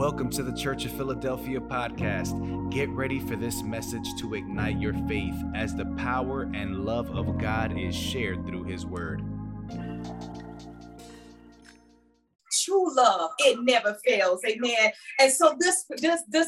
Welcome to the Church of Philadelphia podcast. Get ready for this message to ignite your faith as the power and love of God is shared through His Word. True love, it never fails. Amen. And so this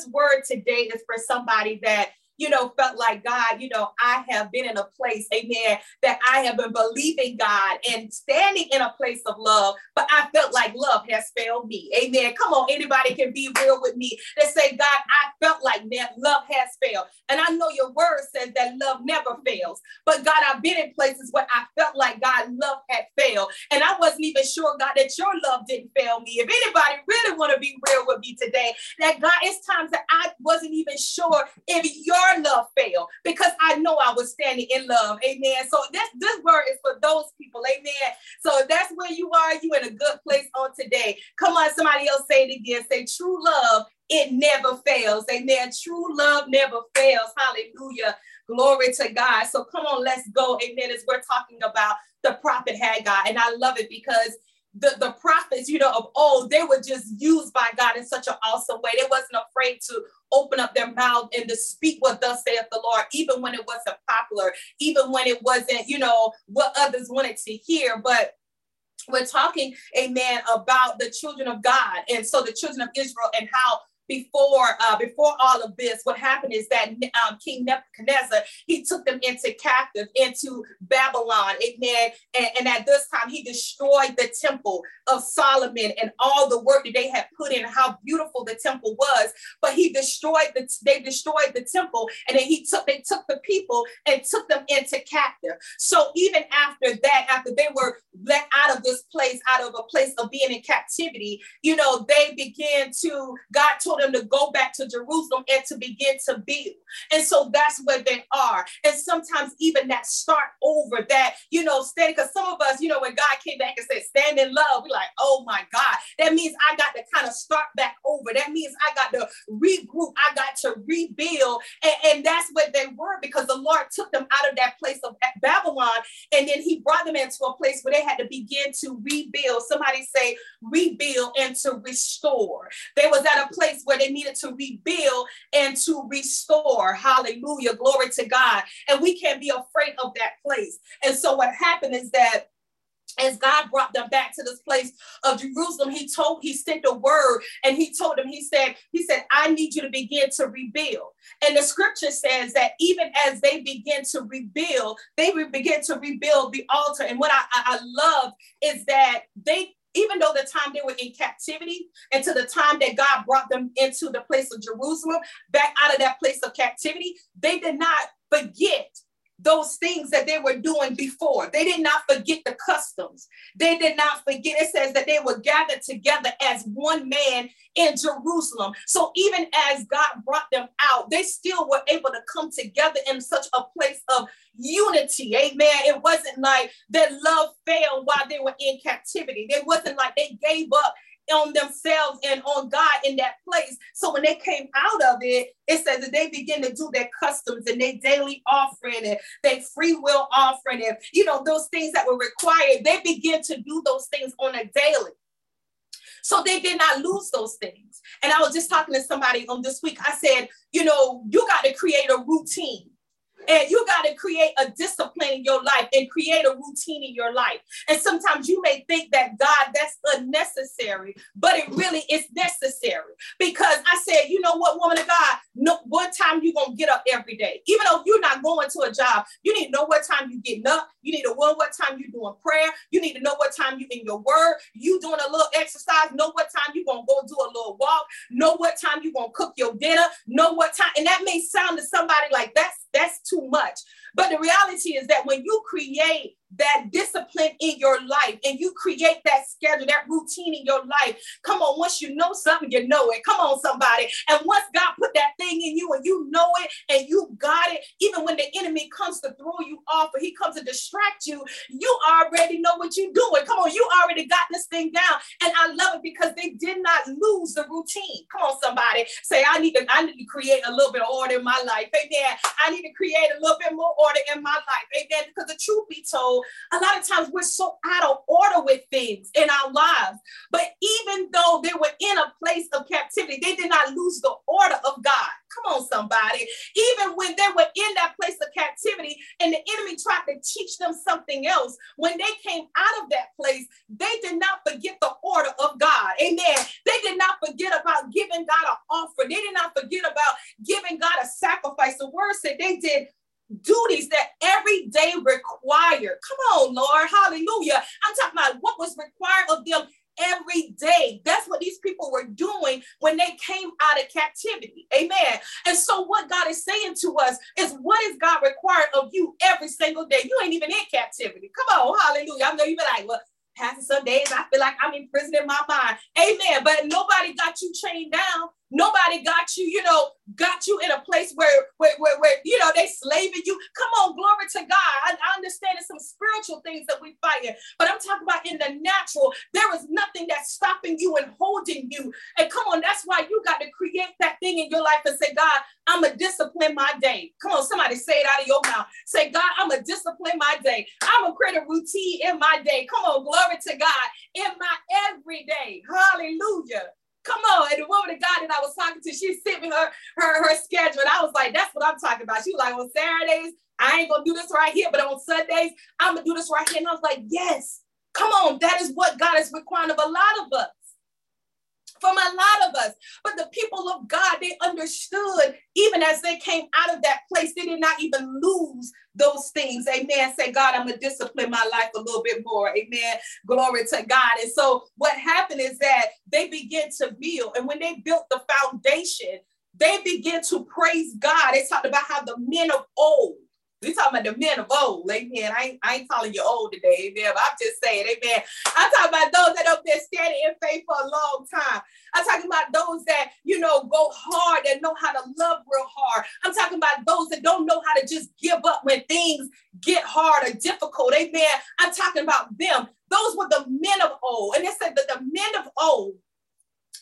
word today is for somebody that, you know, felt like, God, you know, I have been in a place, amen, that I have been believing God and standing in a place of love, but I felt like love has failed me. Amen. Come on, anybody can be real with me. They say, God, I felt like that love has failed. And I know your word says that love never fails. But God, I've been in places where I felt like, God, love had failed. And I wasn't even sure, God, that your love didn't fail me. If anybody really want to be real with me today, that God, it's times that I wasn't even sure if your love failed, because I know I was standing in love. Amen. So this word is for those people. Amen. So if that's where you are, you in a good place on today. Come on, somebody else, say it again. Say true love, it never fails. Amen. True love never fails. Hallelujah. Glory to God. So come on, let's go. Amen. As we're talking about the prophet Haggai, and I love it because the prophets, you know, of old, they were just used by God in such an awesome way. They wasn't afraid to open up their mouth and to speak what thus saith the Lord, even when it wasn't popular, even when it wasn't, you know, what others wanted to hear. But we're talking, amen, about the children of God. And so the children of Israel, and how before all of this, what happened is that King Nebuchadnezzar, he took them into captive, into Babylon, amen, and at this time, he destroyed the temple of Solomon and all the work that they had put in, how beautiful the temple was, but they destroyed the temple, and then they took the people and took them into captive. So even after that, after they were let out of this place, out of a place of being in captivity, you know, they began to, God told them to go back to Jerusalem and to begin to build. And so that's where they are. And sometimes even that start over, that, you know, standing, because some of us, you know, when God came back and said, stand in love, we're like, oh my God, that means I got to kind of start back over. That means I got to regroup. I got to rebuild. And that's what they were, because the Lord took them out of that place of Babylon. And then he brought them into a place where they had to begin to rebuild. Somebody say rebuild and to restore. They was at a place where they needed to rebuild and to restore. Hallelujah. Glory to God. And we can't be afraid of that place. And so what happened is that as God brought them back to this place of Jerusalem, he sent a word, and he told them, he said, I need you to begin to rebuild. And the scripture says that even as they begin to rebuild, the altar. And what I love is that even though the time they were in captivity and to the time that God brought them into the place of Jerusalem, back out of that place of captivity, they did not forget those things that they were doing before. They did not forget the customs. They did not forget. It says that they were gathered together as one man in Jerusalem. So even as God brought them out, they still were able to come together in such a place of unity. Amen. It wasn't like their love failed while they were in captivity. It wasn't like they gave up on themselves and on God in that place. So when they came out of it, it says that they begin to do their customs and their daily offering and their free will offering, and, you know, those things that were required. They begin to do those things on a daily. So they did not lose those things. And I was just talking to somebody on this week. I said, you know, you got to create a routine. And you got to create a discipline in your life and create a routine in your life. And sometimes you may think that, God, that's unnecessary, but it really is necessary. Because I said, you know what, woman of God, know what time you're going to get up every day. Even though you're not going to a job, you need to know what time you're getting up. You need to know what time you're doing prayer. You need to know what time you're in your word. You doing a little exercise. Know what time you're going to go do a little walk. Know what time you're going to cook your dinner. Know what time. And that may sound to somebody like that's too much. But the reality is that when you create that discipline in your life and you create that schedule, that routine in your life, come on, once you know something, you know it. Come on, somebody. And once God put that thing in you and you know it and you got it, even when the enemy comes to throw you off or he comes to distract you, you already know what you're doing. Come on, you already got this thing down. And I love it because they did not lose the routine. Come on, somebody. Say, I need to create a little bit of order in my life. Amen. I need to create a little bit more order in my life. Amen. Because the truth be told, a lot of times we're so out of order with things in our lives. But even though they were in a place of captivity, they did not lose the order of God. Come on, somebody. Even when they were in that place of captivity and the enemy tried to teach them something else, when they came out of that place, they did not forget the order of God. Amen. They did not forget about giving God an offering. They did not forget about giving God a sacrifice. The word said they did duties that every day required. Come on, Lord. Hallelujah. I'm talking about what was required of them every day. That's what these people were doing when they came out of captivity. Amen. And so what God is saying to us is, what is God required of you every single day? You ain't even in captivity. Come on. Hallelujah. I know you've been like, well, Pastor, some days I feel like I'm in prison in my mind. Amen. But nobody got you chained down. Nobody got you, got you in a place where they slaving you. Come on, glory to God. I understand it's some spiritual things that we fight, but I'm talking about in the natural. There is nothing that's stopping you and holding you. And come on, that's why you got to create that thing in your life and say, God, I'm going to discipline my day. Come on, somebody say it out of your mouth. Say, God, I'm going to discipline my day. I'm going to create a routine in my day. Come on, glory to God, in my everyday. Hallelujah. Come on. And the woman of God that I was talking to, she sent me her schedule. And I was like, that's what I'm talking about. She was like, on Saturdays, I ain't going to do this right here. But on Sundays, I'm going to do this right here. And I was like, yes, come on. That is what God is requiring of a lot of us. From a lot of us. But the people of God, they understood, even as they came out of that place, they did not even lose those things. Amen. Say, God, I'm going to discipline my life a little bit more. Amen. Glory to God. And so what happened is that they began to build. And when they built the foundation, they began to praise God. They talked about how the men of old, we're talking about the men of old, amen. I ain't calling you old today, amen, but I'm just saying, amen. I'm talking about those that have been standing in faith for a long time. I'm talking about those that, go hard and know how to love real hard. I'm talking about those that don't know how to just give up when things get hard or difficult, amen. I'm talking about them. Those were the men of old. And it said that the men of old,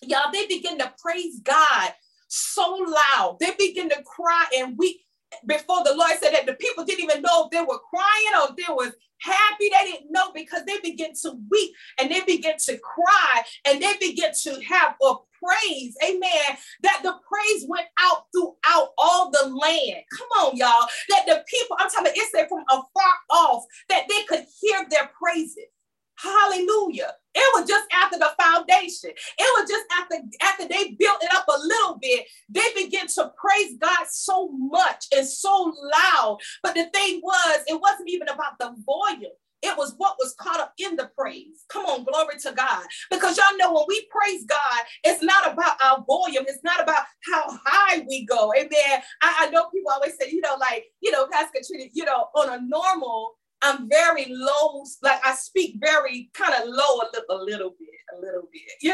y'all, they begin to praise God so loud. They begin to cry and weep before the Lord, said that the people didn't even know if they were crying or if they was happy. They didn't know, because they began to weep and they began to cry and they began to have a praise. Amen. That the praise went out throughout all the land. Come on, y'all. That the people, I'm talking about, it said from afar off that they could hear their praises. Hallelujah. It was just after the foundation. It was just after they built it up a little bit, they began to praise God so much and so loud. But the thing was, it wasn't even about the volume. It was what was caught up in the praise. Come on, glory to God. Because y'all know when we praise God, it's not about our volume. It's not about how high we go. Amen. I know people always say, Pastor Trini, on a normal, I'm very low, like I speak very kind of low a little bit.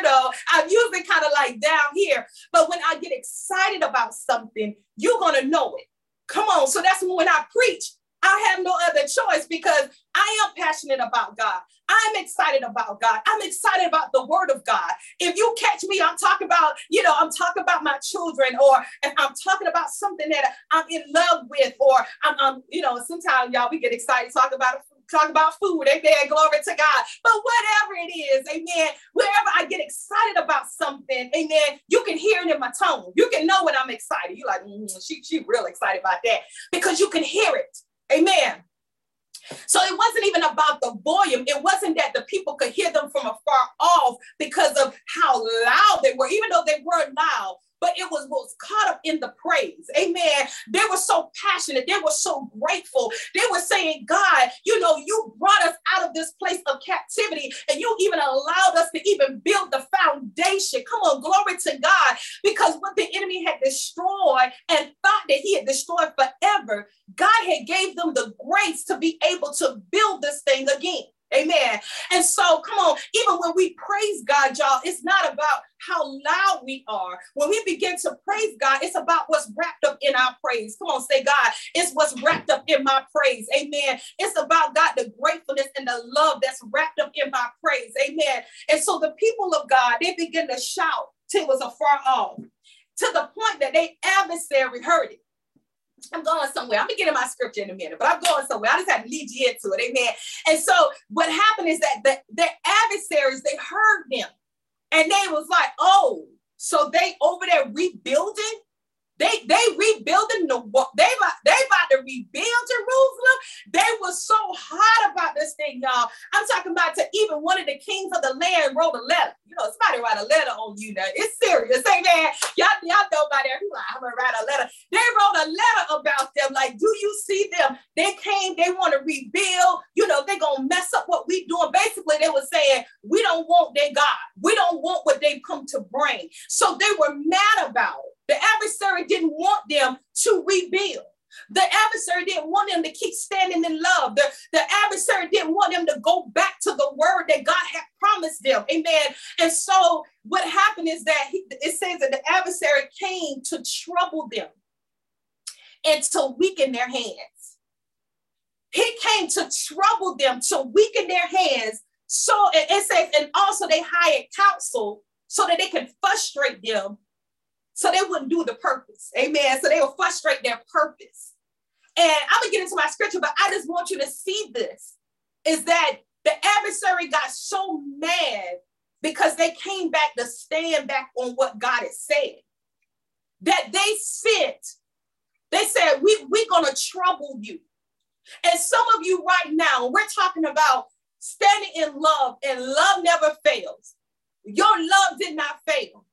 I'm usually kind of like down here, but when I get excited about something, you're going to know it. Come on. So that's when I preach, I have no other choice, because I am passionate about God. I'm excited about God. I'm excited about the word of God. If you catch me, I'm talking about, I'm talking about my children, or if I'm talking about something that I'm in love with, or I'm sometimes y'all, we get excited talking about food. Amen. Glory to God. But whatever it is, amen, wherever I get excited about something, amen, you can hear it in my tone. You can know when I'm excited. You're like, she real excited about that, because you can hear it. Amen. So it wasn't even about the volume. It wasn't that the people could hear them from afar off because of how loud they were, even though they were loud, but it was what was caught up in the praise. Amen. They were so passionate. They were so grateful. They were saying, God, you brought us out of this place of captivity, and you even allowed us to even build the foundation. Come on, glory to God. Because what the enemy had destroyed and thought that he had destroyed forever, God had gave them the grace to be able to build this thing again. Amen. And so, come on, even when we praise God, y'all, it's not about how loud we are. When we begin to praise God, it's about what's wrapped up in our praise. Come on, say, God, it's what's wrapped up in my praise. Amen. It's about, God, the gratefulness and the love that's wrapped up in my praise. Amen. And so the people of God, they begin to shout till it was afar off, to the point that their adversary heard it. I'm going somewhere. I'm going to get in my scripture in a minute, but I'm going somewhere. I just have to lead you into it. Amen. And so what happened is that their adversaries, they heard them and they was like, oh, so they over there rebuilding. They rebuilding the wall. They about to rebuild Jerusalem. They were so hot about this thing, y'all. I'm talking about to even one of the kings of the land wrote a letter. You know, somebody write a letter on you now. It's serious, amen. Y'all know about that. I'm gonna write a letter. They wrote a letter about them. Like, do you see them? They came. They want to rebuild. You know, they gonna mess up what we doing. Basically, they were saying we don't want their God. We don't want what they've come to bring. So they were mad about it. The adversary didn't want them to rebuild. The adversary didn't want them to keep standing in love. The adversary didn't want them to go back to the word that God had promised them. Amen. And so what happened is that it says that the adversary came to trouble them and to weaken their hands. He came to trouble them, to weaken their hands. So it says, and also they hired counsel so that they could frustrate them. So they wouldn't do the purpose. Amen. So they will frustrate their purpose. And I'm going to get into my scripture, but I just want you to see this, is that the adversary got so mad because they came back to stand back on what God had said, that they said, we're going to trouble you. And some of you right now, we're talking about standing in love, and love never fails. Your love did not fail.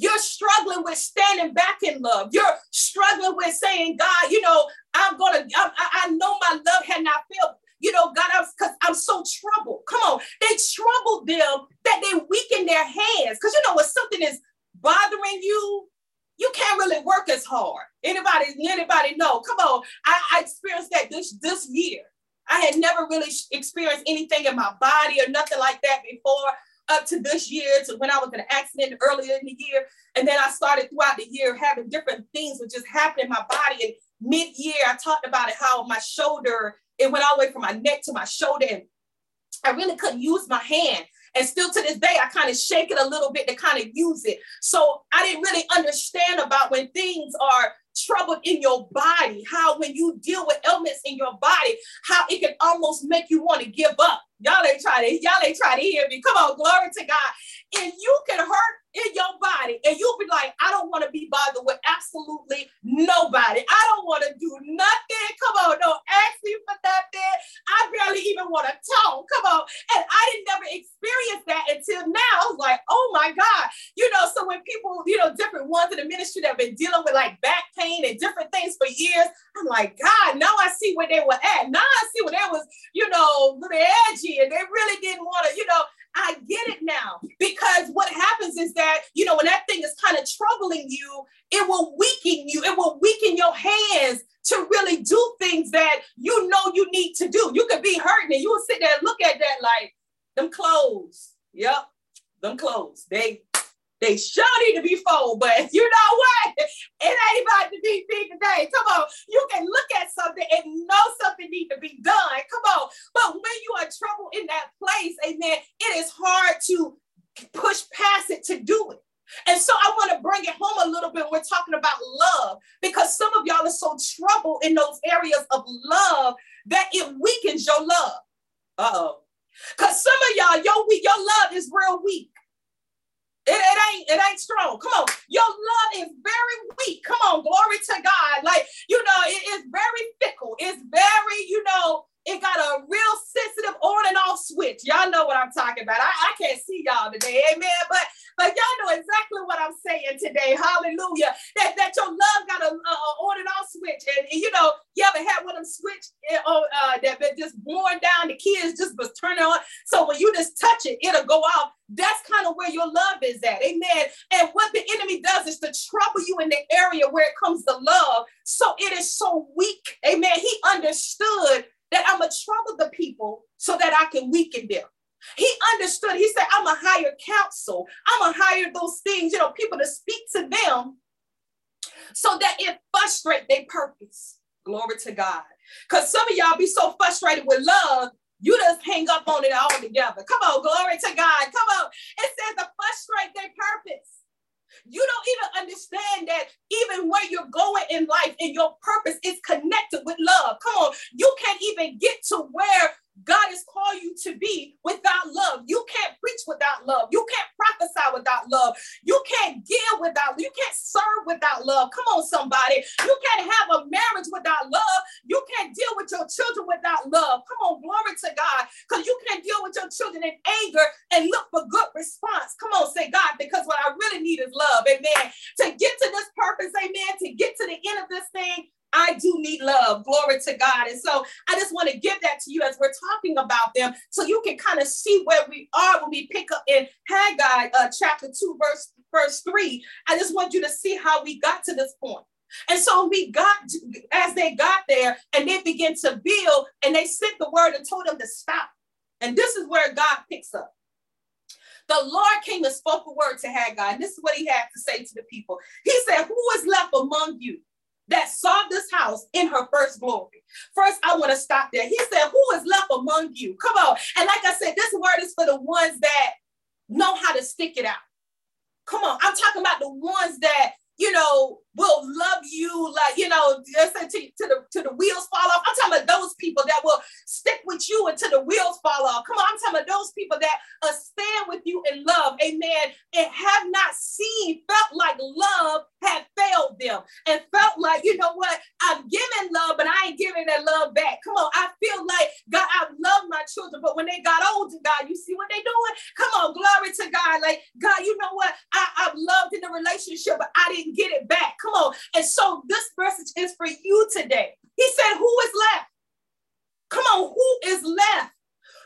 You're struggling with standing back in love. You're struggling with saying, God, you know, I know my love had not failed. You know, God, because I'm so troubled. Come on. They troubled them that they weakened their hands. Because you know, when something is bothering you, you can't really work as hard. Anybody know? Come on. I experienced that this year. I had never really experienced anything in my body or nothing like that before, up to this year, to when I was in an accident earlier in the year. And then I started throughout the year having different things which just happened in my body. And mid-year, I talked about it, how my shoulder, it went all the way from my neck to my shoulder. And I really couldn't use my hand. And still to this day, I kind of shake it a little bit to kind of use it. So I didn't really understand about when things are troubled in your body, how when you deal with ailments in your body, how it can almost make you want to give up. Y'all ain't trying to hear me. Come on, glory to God. And you can hurt in your body and you'll be like, I don't want to be bothered with absolutely nobody. I don't want to do nothing. Come on, don't ask me for nothing. I barely even want to talk. Come on. And I didn't never experience that until now. I was like, oh my God. You know, so when people, you know, different ones in the ministry that have been dealing with like back pain and different things for years, I'm like, God, now I see where they were at. Now I see where they was, you know, little edgy and they really didn't want to, you know. I get it now, because what happens is that, you know, when that thing is kind of troubling you, it will weaken you. It will weaken your hands to really do things that you know you need to do. You could be hurting and you will sit there and look at that like, them clothes. Yep, them clothes. They sure need to be fold, but you know what? It ain't about to be big today. Come on. You can look at something and know something needs to be done. Come on. But when you are troubled in that place, amen, it is hard to push past it to do it. And so I want to bring it home a little bit. We're talking about love, because some of y'all are so troubled in those areas of love that it weakens your love. Uh-oh. Because some of y'all, your love is real weak. It ain't strong. Come on. Your love is very weak. Come on. Glory to God. Like, you know, it is very fickle. It's very, you know, it got a real sensitive on and off switch. Y'all know what I'm talking about. I can't see y'all today. Amen. But y'all know exactly what I'm saying today. Hallelujah. That your love got a on and off switch. And you know, you ever had one of them switch that been just worn down, the kids just was turning on. So when you just touch it, it'll go off. That's kind of where your love is at. Amen. And what the enemy does is to trouble you in the area where it comes to love. So it is so weak. Amen. He understood that I'm going to trouble the people so that I can weaken them. He understood. He said, I'm going to hire counsel. I'm going to hire those things, you know, people to speak to them so that it frustrates their purpose. Glory to God. Because some of y'all be so frustrated with love, you just hang up on it all together. Come on, glory to God. Come on. It says to frustrate their purpose. You don't even understand that even where you're going in life and your purpose is connected with love. Come on, you can't even get to where God has called you to be without love. You can't preach without love. You can't prophesy without love. You can't give without love. You can't serve without love. Come on, somebody. You can't have a marriage without love. You can't deal with your children without love. Come on, glory to God. Because you can't deal with your children in anger and look for good response. Come on, say God, because what I really need is love. Amen. To get to this purpose, amen, to get to the end of this thing, I do need love. Glory to God. And so I just want to give that to you as we're talking about them, so you can kind of see where we are when we pick up in Haggai chapter 2, verse 3. I just want you to see how we got to this point. And so as they got there and they began to build, and they sent the word and told them to stop. And this is where God picks up. The Lord came and spoke a word to Haggai. And this is what he had to say to the people. He said, who is left among you that saw this house in her first glory? First, I want to stop there. He said, who is left among you? Come on. And like I said, this word is for the ones that know how to stick it out. Come on. I'm talking about the ones that, you know, will love you, like, you know, to the wheels fall off. I'm talking about those people that will stick with you until the wheels fall off. Come on, I'm talking about those people that stand with you in love, amen, and have not seen, felt like love had failed them, and felt like, you know what, I'm giving love, but I ain't giving that love back. Come on, I feel like, God, I love my children, but when they got older, God, you see what they doing? Come on, glory to God. Like, God, you know what, I've loved in the relationship, but I didn't get it back. Come on. And so this message is for you today. He said, who is left? Come on, who is left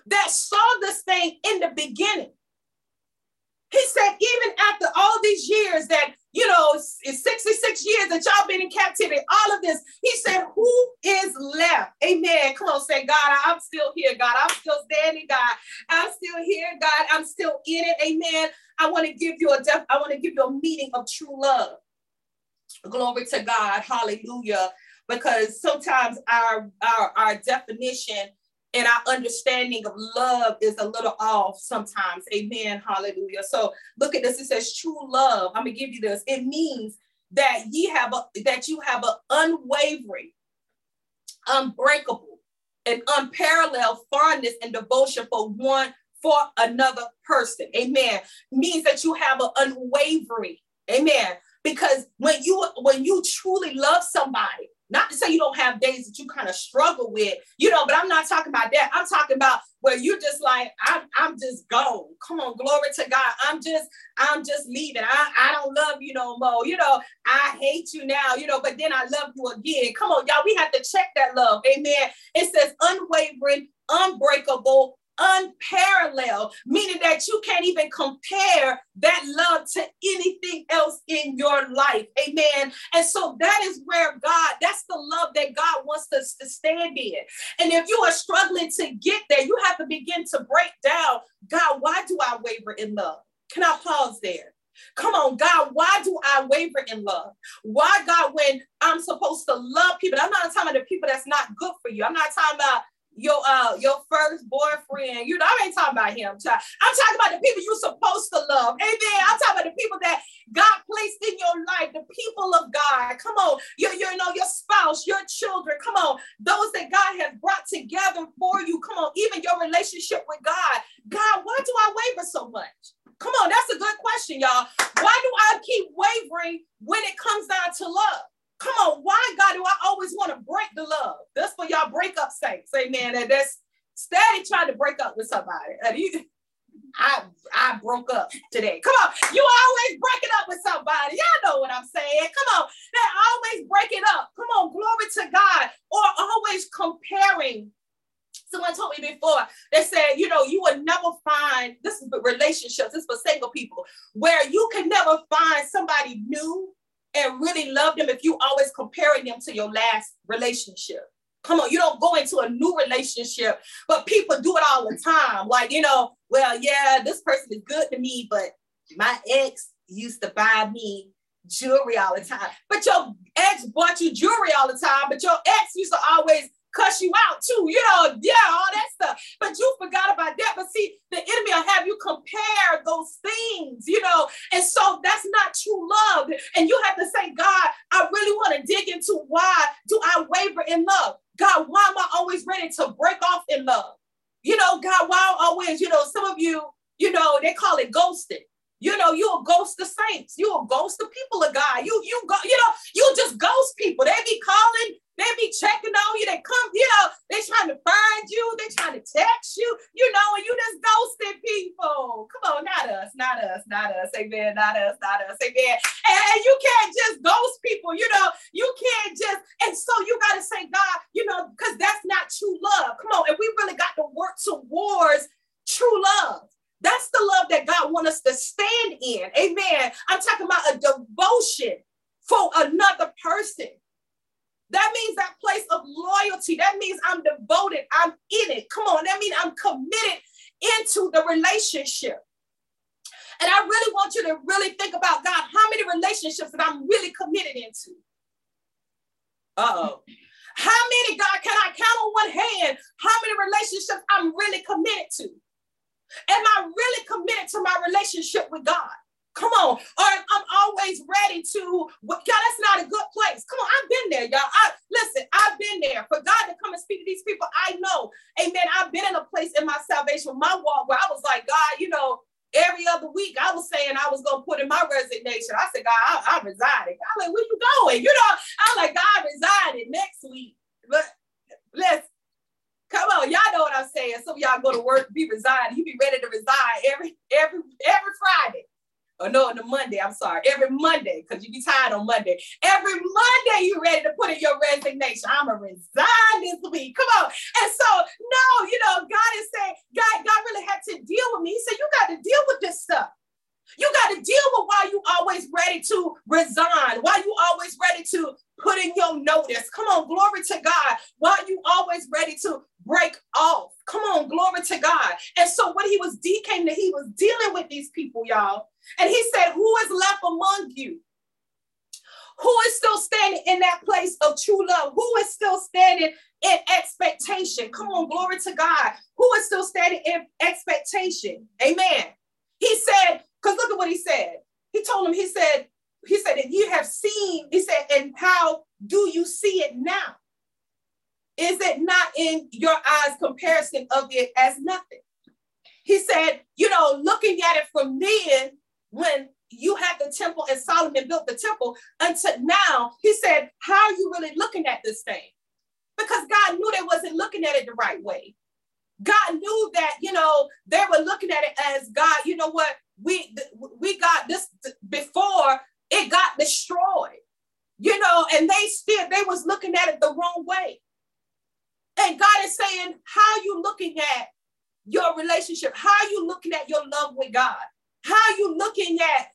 that saw this thing in the beginning? He said, even after all these years that, you know, it's 66 years that y'all been in captivity, all of this, he said, who is left? Amen. Come on, say, God, I'm still here, God. I'm still standing, God. I'm still here, God. I'm still in it. Amen. I want to give you a meaning of true love. Glory to God. Hallelujah. Because sometimes our definition and our understanding of love is a little off sometimes. Amen. Hallelujah. So look at this. It says true love. I'm going to give you this. It means that you have an unwavering, unbreakable, and unparalleled fondness and devotion for another person. Amen. Means that you have an unwavering. Amen. Because when you truly love somebody, not to say you don't have days that you kind of struggle with, you know, but I'm not talking about that. I'm talking about where you're just like, I'm just gone. Come on, glory to God. I'm just leaving. I don't love you no more. You know, I hate you now, you know, but then I love you again. Come on, y'all, we have to check that love. Amen. It says unwavering, unbreakable, unparalleled, meaning that you can't even compare that love to anything else in your life. Amen. And so that is where that's the love that God wants us to stand in. And if you are struggling to get there, you have to begin to break down, God, why do I waver in love? Can I pause there? Come on, God, why do I waver in love? Why, God, when I'm supposed to love people, I'm not talking about the people that's not good for you. I'm not talking about your first boyfriend, you know, I ain't talking about him, child. I'm talking about the people you're supposed to love. Amen. I'm talking about the people that God placed in your life, the people of God. Come on, your spouse, your children. Come on, those that God has brought together for you. Come on, even your relationship with God. God, why do I waver so much? Come on, that's a good question, y'all. Why do I keep wavering when it comes down to love? Come on, why, God, do I always want to break the love? That's for y'all breakup saints, amen. And that's steady trying to break up with somebody. I broke up today. Come on, you always breaking up with somebody. Y'all know what I'm saying. Come on, they're always breaking up. Come on, glory to God. Or always comparing. Someone told me before, they said, you know, you will never find, this is for relationships, this is for single people, where you can never find somebody new and really love them if you always comparing them to your last relationship. Come on, you don't go into a new relationship, but people do it all the time. Like, you know, well, yeah, this person is good to me, but my ex used to buy me jewelry all the time. But your ex bought you jewelry all the time, but your ex used to always cuss you out too, you know, yeah, all that stuff. But you forgot about that. But see, the enemy will have you compare those things, you know, and so that's not true love. And you people of God. You go, you just ghost people. They be calling, they be checking on you. They come, they trying to find you. They trying to text you, and you just ghosted people. Come on, not us. Amen, not us. Amen. And you can't just ghost people, you can't just, and so you got to say, God, because that's not true love. Come on. And we really got to work towards true love. That's the love that God wants us to stand in. Amen. I'm talking about a devotion for another person. That means that place of loyalty. That means I'm devoted. I'm in it. Come on. That means I'm committed into the relationship. And I really want you to really think about, God, how many relationships that I'm really committed into? Uh-oh. How many, God, can I count on one hand? How many relationships I'm really committed to? Am I really committed to my relationship with God? Come on. Or I'm always ready to, God, that's not a good place. Come on. I've been there, y'all. I've been there. For God to come and speak to these people, I know. Amen. I've been in a place in my salvation, my walk, where I was like, God, every other week I was saying I was going to put in my resignation. I said, God, I resided. I'm like, where you going? I'm like, God, resided next week. But let's, come on, y'all know what I'm saying. Some of y'all go to work, be resigned. You be ready to resign every Friday. Oh no, on the Monday, I'm sorry. Every Monday, because you be tired on Monday. Every Monday, you ready to put in your resignation. I'm a resign this week. Come on. And so, no, God is saying, God really had to deal with me. He said, you got to deal with this stuff. You got to deal with why you always ready to resign, why you always ready to put in your notice. Come on, glory to God. Why you always ready to break off. Come on, glory to God. And so when he was dealing with these people, y'all. And he said, who is left among you? Who is still standing in that place of true love? Who is still standing in expectation? Come on, glory to God. Who is still standing in expectation? Amen. He said, because look at what he said. He told him, he said, and you have seen, he said, and how do you see it now? Is it not in your eyes comparison of it as nothing? He said, looking at it from then, when you had the temple and Solomon built the temple until now, he said, how are you really looking at this thing? Because God knew they wasn't looking at it the right way. God knew that, they were looking at it as, God, you know what? We got this before it got destroyed, and they was looking at it the wrong way. And God is saying, how are you looking at your relationship? How are you looking at your love with God? How are you looking at,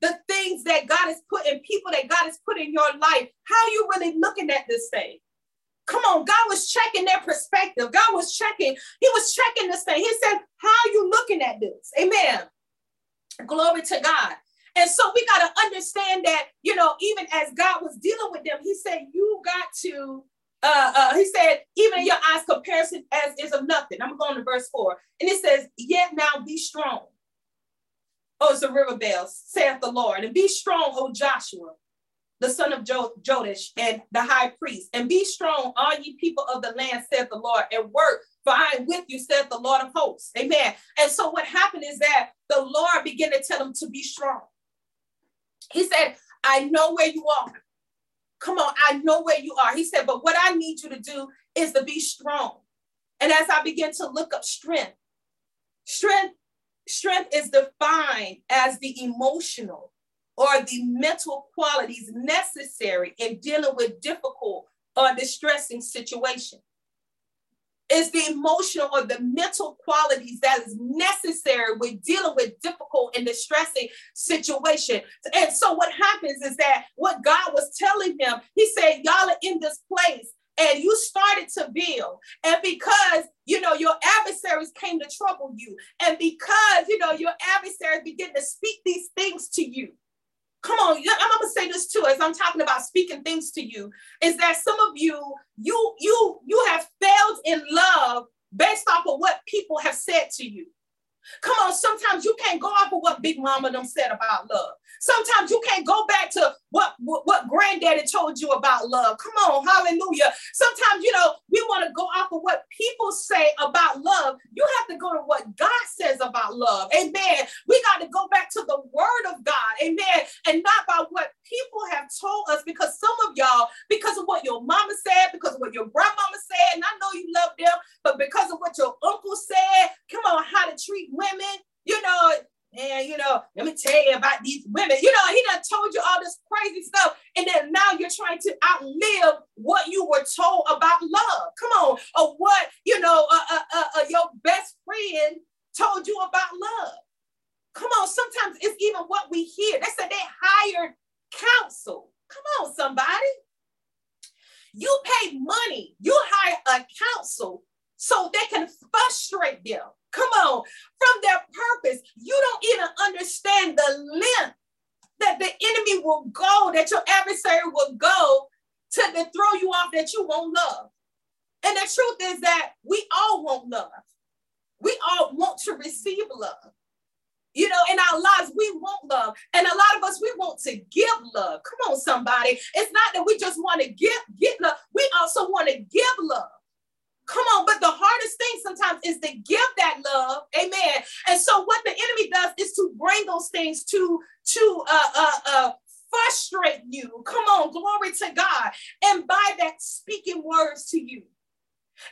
the things that God has put in people that God has put in your life? How are you really looking at this thing? Come on, God was checking their perspective. God was checking. He was checking this thing. He said, how are you looking at this? Amen. Glory to God. And so we got to understand that, even as God was dealing with them, he said, you got to, he said, even in your eyes, comparison as is of nothing. I'm going to verse 4. And it says, yet now be strong. Oh, it's a Riverbell, saith the Lord. And be strong, O Joshua, the son of Joash, and the high priest. And be strong, all ye people of the land, saith the Lord, and work, for I am with you, saith the Lord of hosts. Amen. And so what happened is that the Lord began to tell them to be strong. He said, I know where you are. Come on, I know where you are. He said, but what I need you to do is to be strong. And as I begin to look up strength is defined as the emotional or the mental qualities necessary in dealing with difficult or distressing situations. It's the emotional or the mental qualities that is necessary when dealing with difficult and distressing situation. And so what happens is that what God was telling them, he said, y'all are in this place and you started to build. And because, your adversaries came to trouble you. And because, your adversaries begin to speak these things to you. Come on, I'm gonna say this too, as I'm talking about speaking things to you, is that some of you have failed in love based off of what people have said to you. Come on, sometimes you can't go off of what Big Mama them said about love. Sometimes you can't go back to what granddaddy daddy told you about love. Come on, hallelujah. Sometimes, you know, we want to go off of what people say about love. You have to go to what God says about love. Amen. We got to go back to the word of God. Amen. And not by what people have told us, because some of y'all, because of what your mama said, because of what your grandmama said, and I know you love them, but because of what your uncle said, come on, how to treat women, you know, and, you know, let me tell you about these women. You know, he done told you all this crazy stuff. And then now you're trying to outlive what you were told about love. Come on. Or what, you know, your best friend told you about love. Come on. Sometimes it's even what we hear. They said they hired counsel. Come on, somebody. You pay money. You hire a counsel so they can frustrate them. Come on, from their purpose. You don't even understand the length that the enemy will go, that your adversary will go to throw you off that you won't love. And the truth is that we all want love. We all want to receive love. You know, in our lives, we want love. And a lot of us, we want to give love. Come on, somebody. It's not that we just want to get love. We also want to give love. Come on, but the hardest thing sometimes is to give that love, amen. And so what the enemy does is to bring those things to frustrate you. Come on, glory to God. And by that, speaking words to you.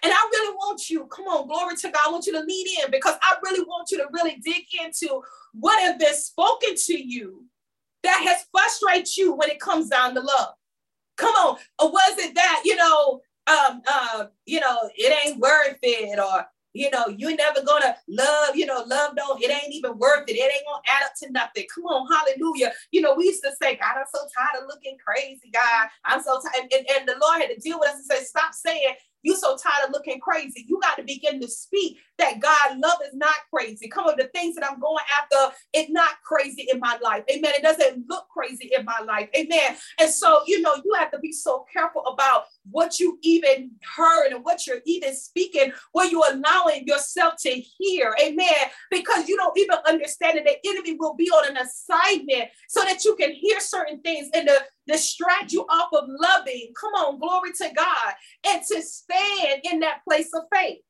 And I really want you, come on, glory to God, I want you to lean in, because I really want you to really dig into what has been spoken to you that has frustrated you when it comes down to love. Come on, or was it that, you know, you know, it ain't worth it, or, you know, you're never gonna love, you know, love don't, it ain't even worth it, it ain't gonna add up to nothing. Come on, hallelujah. You know, we used to say, God, I'm so tired of looking crazy, God, I'm so tired, and the Lord had to deal with us and say, stop saying you so tired of looking crazy. You got to begin to speak that God, love is not crazy. Come on, the things that I'm going after, it's not crazy in my life. Amen. It doesn't look crazy in my life. Amen. And so, you know, you have to be so careful about what you even heard and what you're even speaking, what you're allowing yourself to hear. Amen. Because you don't even understand that the enemy will be on an assignment so that you can hear certain things and to distract you off of loving. Come on, glory to God. And to stand in that place of faith.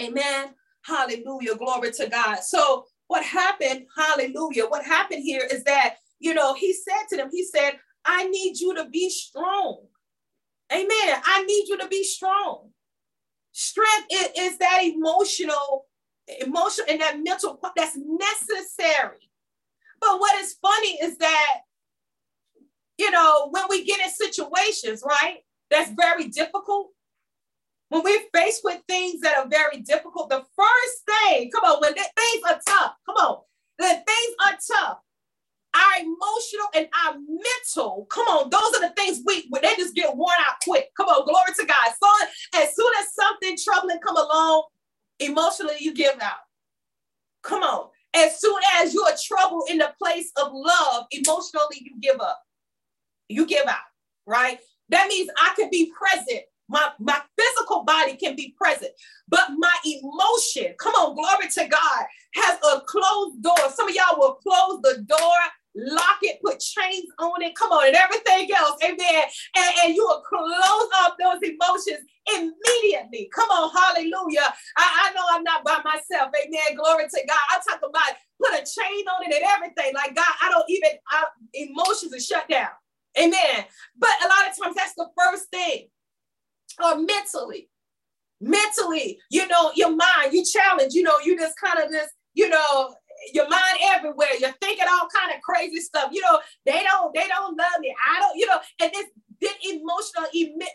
Amen. Hallelujah. Glory to God. So what happened? Hallelujah. What happened here is that, you know, he said to them, he said, I need you to be strong. Amen. I need you to be strong. Strength is that emotional and that mental, that's necessary. But what is funny is that, you know, when we get in situations, right, that's very difficult, when we're faced with things that are very difficult, the first thing, come on, when things are tough, come on, the things are tough, our emotional and our mental, come on, those are the things they just get worn out quick. Come on, glory to God. So as soon as something troubling come along, emotionally you give out. Come on. As soon as you're troubled in the place of love, emotionally you give up. You give out, right? That means I can be present. My physical body can be present, but my emotion, come on, glory to God, has a closed door. Some of y'all will close the door, lock it, put chains on it, come on, and everything else, amen, and you will close off those emotions immediately. Come on, hallelujah. I know I'm not by myself, amen, glory to God. I'm talking about put a chain on it and everything, like God, emotions are shut down, amen, but a lot of times that's the first thing. Or mentally, you know, your mind, you challenge, you know, you just kind of just, you know, your mind everywhere, you're thinking all kind of crazy stuff, you know, they don't love me, I don't, you know, and this emotional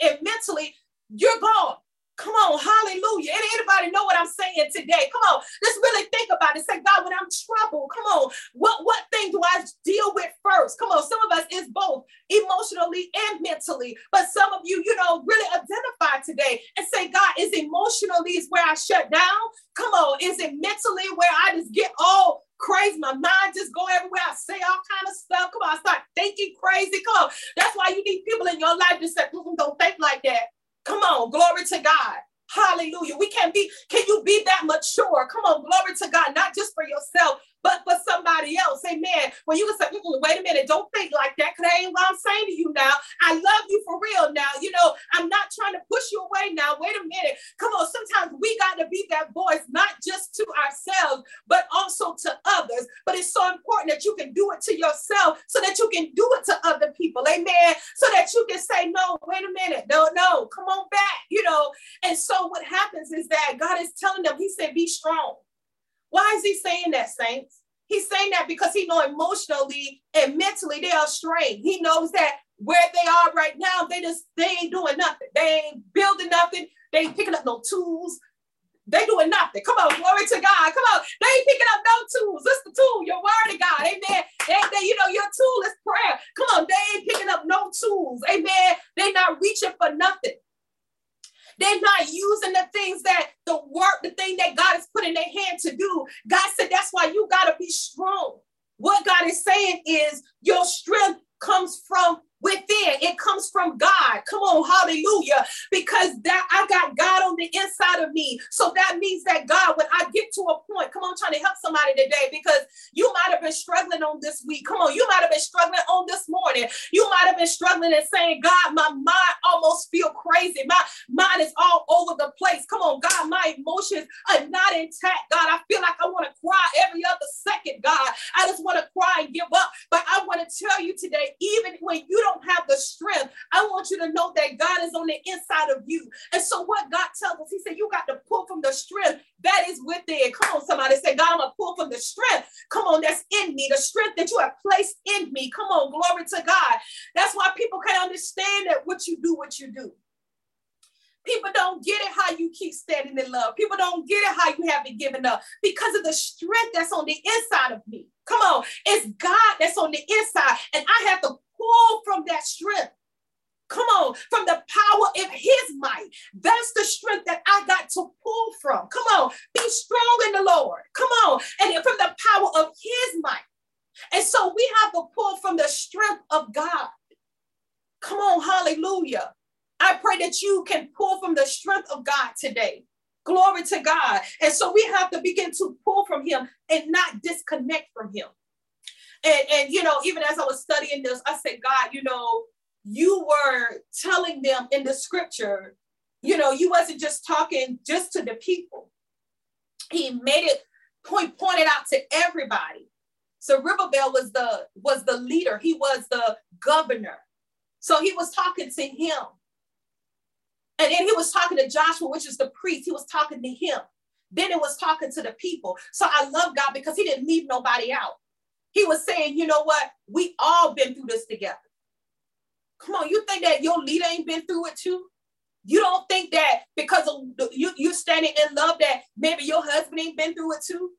and mentally, you're gone. Come on, hallelujah. Anybody know what I'm saying today? Come on, let's really think about it. Say, God, when I'm troubled, come on, what thing do I deal with first? Come on, some of us is both emotionally and mentally, but some of you, you know, really identify today and say, God, is emotionally is where I shut down? Come on, is it mentally where I just get all crazy, my mind just go everywhere, I say all kind of stuff, come on, I start thinking crazy, come on. That's why you need people in your life to say, don't think like that. Come on, glory to God. Hallelujah. Can you be that mature? Come on, glory to God, not just for yourself, but for somebody else. Amen. When you say, wait a minute, don't think like that, because that ain't what I'm saying to you now. I love you for real now. You know, I'm not trying to push you away now. Wait a minute. Come on. Sometimes we got to be that voice, not just to ourselves, but also to others. But it's so important that you can do it to yourself so that you can do it to other people. Amen. So that you can say, no, wait a minute. No, come on back, you know. And so what happens is that God is telling them, he said, be strong. Why is he saying that, saints? He's saying that because he knows emotionally and mentally they are strained. He knows that where they are right now, they ain't doing nothing. They ain't building nothing. They ain't picking up no tools. They doing nothing. Come on, glory to God. Come on. They ain't picking up no tools. It's the tool, your word of God. Amen. You know, your tool is prayer. Come on, they ain't picking up no tools. Amen. They not reaching for nothing. They're not using the things that the work, the thing that God has put in their hand to do. God said, that's why you got to be strong. What God is saying is your strength comes from within. It comes from God. Come on. Hallelujah. Because that I got God on the inside of me. So that means that God, when I get to a point, come on, I'm trying to help somebody today, because you might've been struggling on this week. Come on. You might've been struggling on this morning. You might've been struggling and saying, God, my mind almost feel crazy. My mind is all over the place. Come on, God, my emotions are not intact. God, I feel like I want to cry every other second. God, I just want to cry and give up. But I want to tell you today, even when you don't have the strength, I want you to know that God is on the inside of you. And so what God tells us, he said, you got to pull from the strength that is within. Come on, somebody say, God, I'm going to pull from the strength. Come on, that's in me, the strength that you have placed in me. Come on, glory to God. That's why people can't understand that what you do. People don't get it how you keep standing in love. People don't get it how you haven't given up, because of the strength that's on the inside of me. Come on, it's God that's on the inside, and I have to pull from that strength. Come on, from the power of his might. That's the strength that I got to pull from. Come on, be strong in the Lord. Come on, and from the power of his might. And so we have to pull from the strength of God. Come on, hallelujah. I pray that you can pull from the strength of God today. Glory to God. And so we have to begin to pull from him and not disconnect from him. And you know, even as I was studying this, I said, God, you know, you were telling them in the scripture, you know, you wasn't just talking just to the people. He made it pointed out to everybody. So Riverbell was the leader. He was the governor. So he was talking to him. And then he was talking to Joshua, which is the priest. He was talking to him. Then it was talking to the people. So I love God because he didn't leave nobody out. He was saying, you know what? We all been through this together. Come on, you think that your leader ain't been through it too? You don't think that because of you standing in love that maybe your husband ain't been through it too?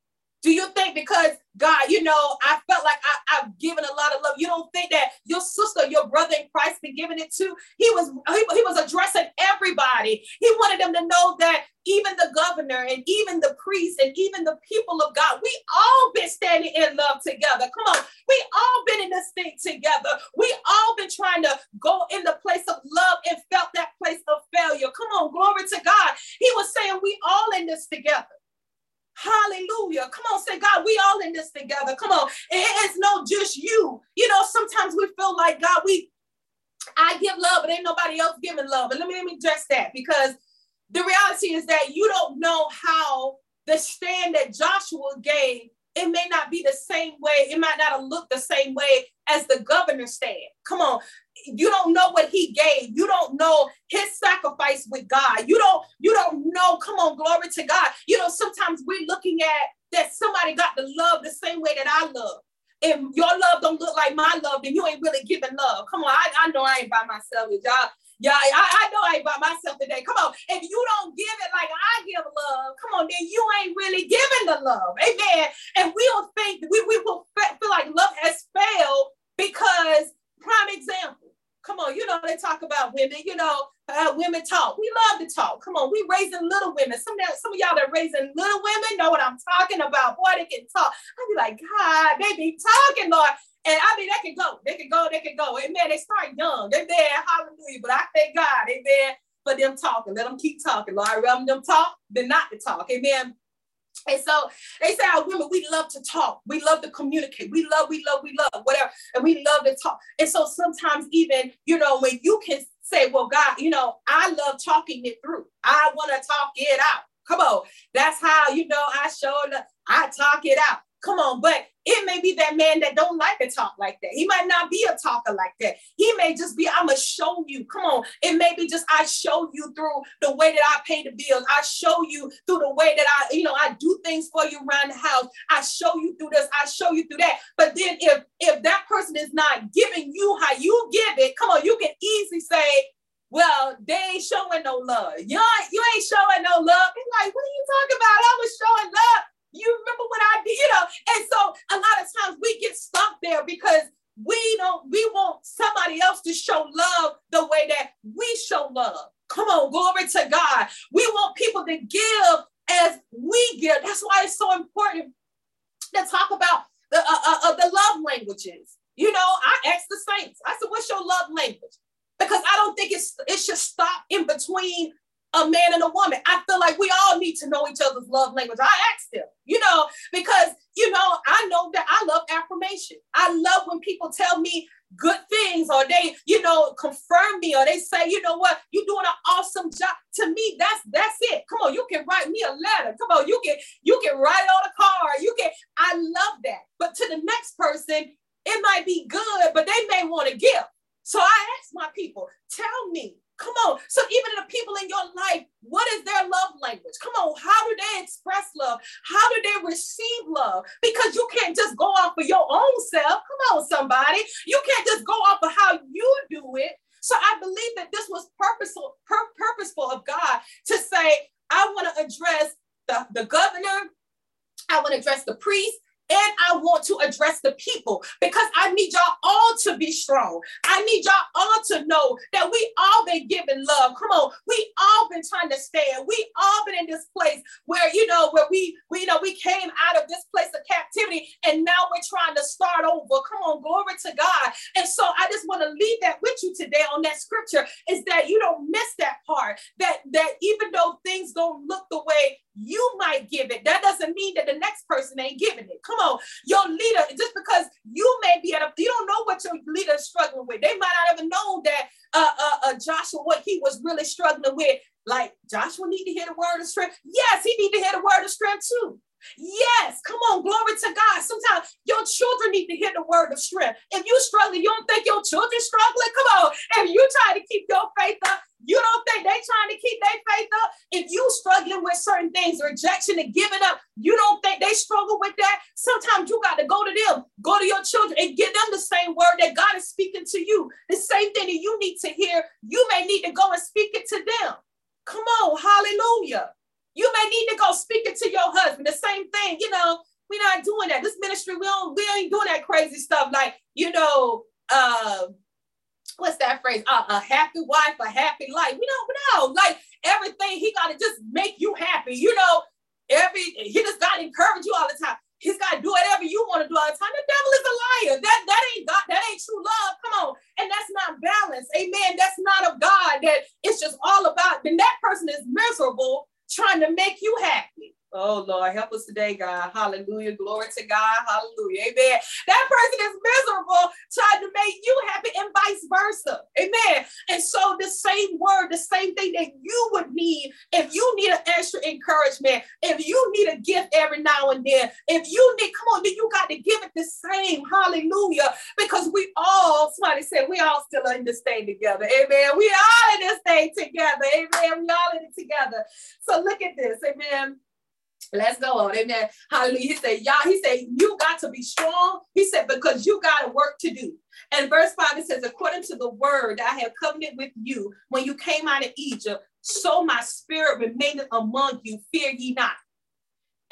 Do you think because, God, you know, I felt like I've given a lot of love, you don't think that your sister, your brother in Christ been giving it too? He was addressing everybody. He wanted them to know that even the governor and even the priest and even the people of God, we all been standing in love together. Come on. We all been in this thing together. We all been trying to go in the place of love and felt that place of failure. Come on, glory to God. He was saying we all in this together. Hallelujah. Come on, say, God, we all in this together. Come on. It's not just you. You know, sometimes we feel like, God, I give love, but ain't nobody else giving love. And let me address that, because the reality is that you don't know how the stand that Joshua gave, it may not be the same way. It might not have looked the same way as the governor stand. Come on. You don't know what he gave. You don't know his sacrifice with God. You don't know. Come on, glory to God. You know, sometimes we're looking at that somebody got the love the same way that I love. If your love don't look like my love, then you ain't really giving love. Come on, I know I ain't by myself, y'all. Yeah, I know I ain't by myself today. Come on. If you don't give it like I give love, come on, then you ain't really giving the love. Amen. And we don't think we will feel like love has failed because, prime example. Come on, you know, they talk about women, you know, women talk. We love to talk. Come on, we raising little women. Some of y'all that raising little women know what I'm talking about. Boy, they can talk. I be like, God, they be talking, Lord. And I mean, they can go. Amen, they start young. Amen, hallelujah. But I thank God, amen, for them talking. Let them keep talking, Lord. Rather them talk than not to talk. Amen. And so they say our women, we love to talk. We love to communicate. We love, whatever. And we love to talk. And so sometimes even, when you can say, well, God, I love talking it through. I want to talk it out. Come on. That's how, I showed up. I talk it out. Come on. But it may be that man that don't like to talk like that. He might not be a talker like that. He may just be, I'm going to show you. Come on. It may be just, I show you through the way that I pay the bills. I show you through the way that I, I do things for you around the house. I show you through this. I show you through that. But then if that person is not giving you how you give it, come on, you can easily say, well, they ain't showing no love. You ain't showing no love. It's like, what are you talking about? I was showing love. You remember what I did? And so a lot of times we get stuck there because we want somebody else to show love the way that we show love. Come on, glory to God. We want people to give as we give. That's why it's so important to talk about the love languages. I asked the saints, I said, what's your love language? Because I don't think it should stop in between a man and a woman. I feel like we all need to know each other's love language. I asked them, because, I know that I love affirmation. I love when people tell me good things or they, confirm me or they say, you know what, you're doing an awesome job. To me, that's it. Come on, you can write me a letter. Come on, you can write it on a card. I love that. But to the next person, it might be good, but they may want to give. So I asked my people, tell me. Come on. So even the people in your life, what is their love language? Come on. How do they express love? How do they receive love? Because you can't just go off of your own self. Come on, somebody. You can't just go off of how you do it. So I believe that this was purposeful of God to say, I want to address the governor. I want to address the priest. And I want to address the people because I need y'all all to be strong. I need y'all all to know that we all been given love. Come on. We all been trying to stand. We all been in this place where, where we came out of this place of captivity and now we're trying to start over. Come on, glory to God. And so I just want to leave that with you today on that scripture is that you don't miss that part, that even though things don't look the way you might give it, that doesn't mean that the next person ain't giving it. Come on, your leader, just because you may be you don't know what your leader is struggling with. They might not even know that Joshua, what he was really struggling with. Like Joshua need to hear the word of strength. Yes, he need to hear the word of strength too. Yes, come on, glory to God. Sometimes your children need to hear the word of strength. If you struggling, you don't think your children struggling? Come on, if you try to keep your faith up, you don't think they trying to keep their faith up? If you struggling with certain things, rejection and giving up, you don't think they struggle with that? Sometimes you got to go to them, go to your children and give them the same word that God is speaking to you. The same thing that you need to hear, you may need to go and speak it to them. Come on, hallelujah. You may need to go speak it to your husband. The same thing, we're not doing that. This ministry, we ain't doing that crazy stuff. Like, what's that phrase? A happy wife, a happy life. We don't know. Like everything, he got to just make you happy. He just got to encourage you all the time. He's got to do whatever you want to do all the time. The devil is a liar. That ain't God. That ain't true love. Come on. And that's not balance. Amen. That's not of God. That it's just all about, then that person is miserable trying to make you happy. Oh, Lord, help us today, God. Hallelujah. Glory to God. Hallelujah. Amen. That person is miserable trying to make you happy and vice versa. Amen. And so the same word, the same thing that you would need if you need an extra encouragement, if you need a gift every now and then, if you need, come on, then you got to give it the same. Hallelujah. Because we all, somebody said, we all still in this thing together. Amen. We all in this thing together. Amen. We all in it together. So look at this. Amen. Let's go on. Amen. Hallelujah. He said, y'all, he said, you got to be strong. He said, because you got work to do. And verse 5, it says, according to the word that I have covenanted with you when you came out of Egypt, so my spirit remaineth among you, fear ye not.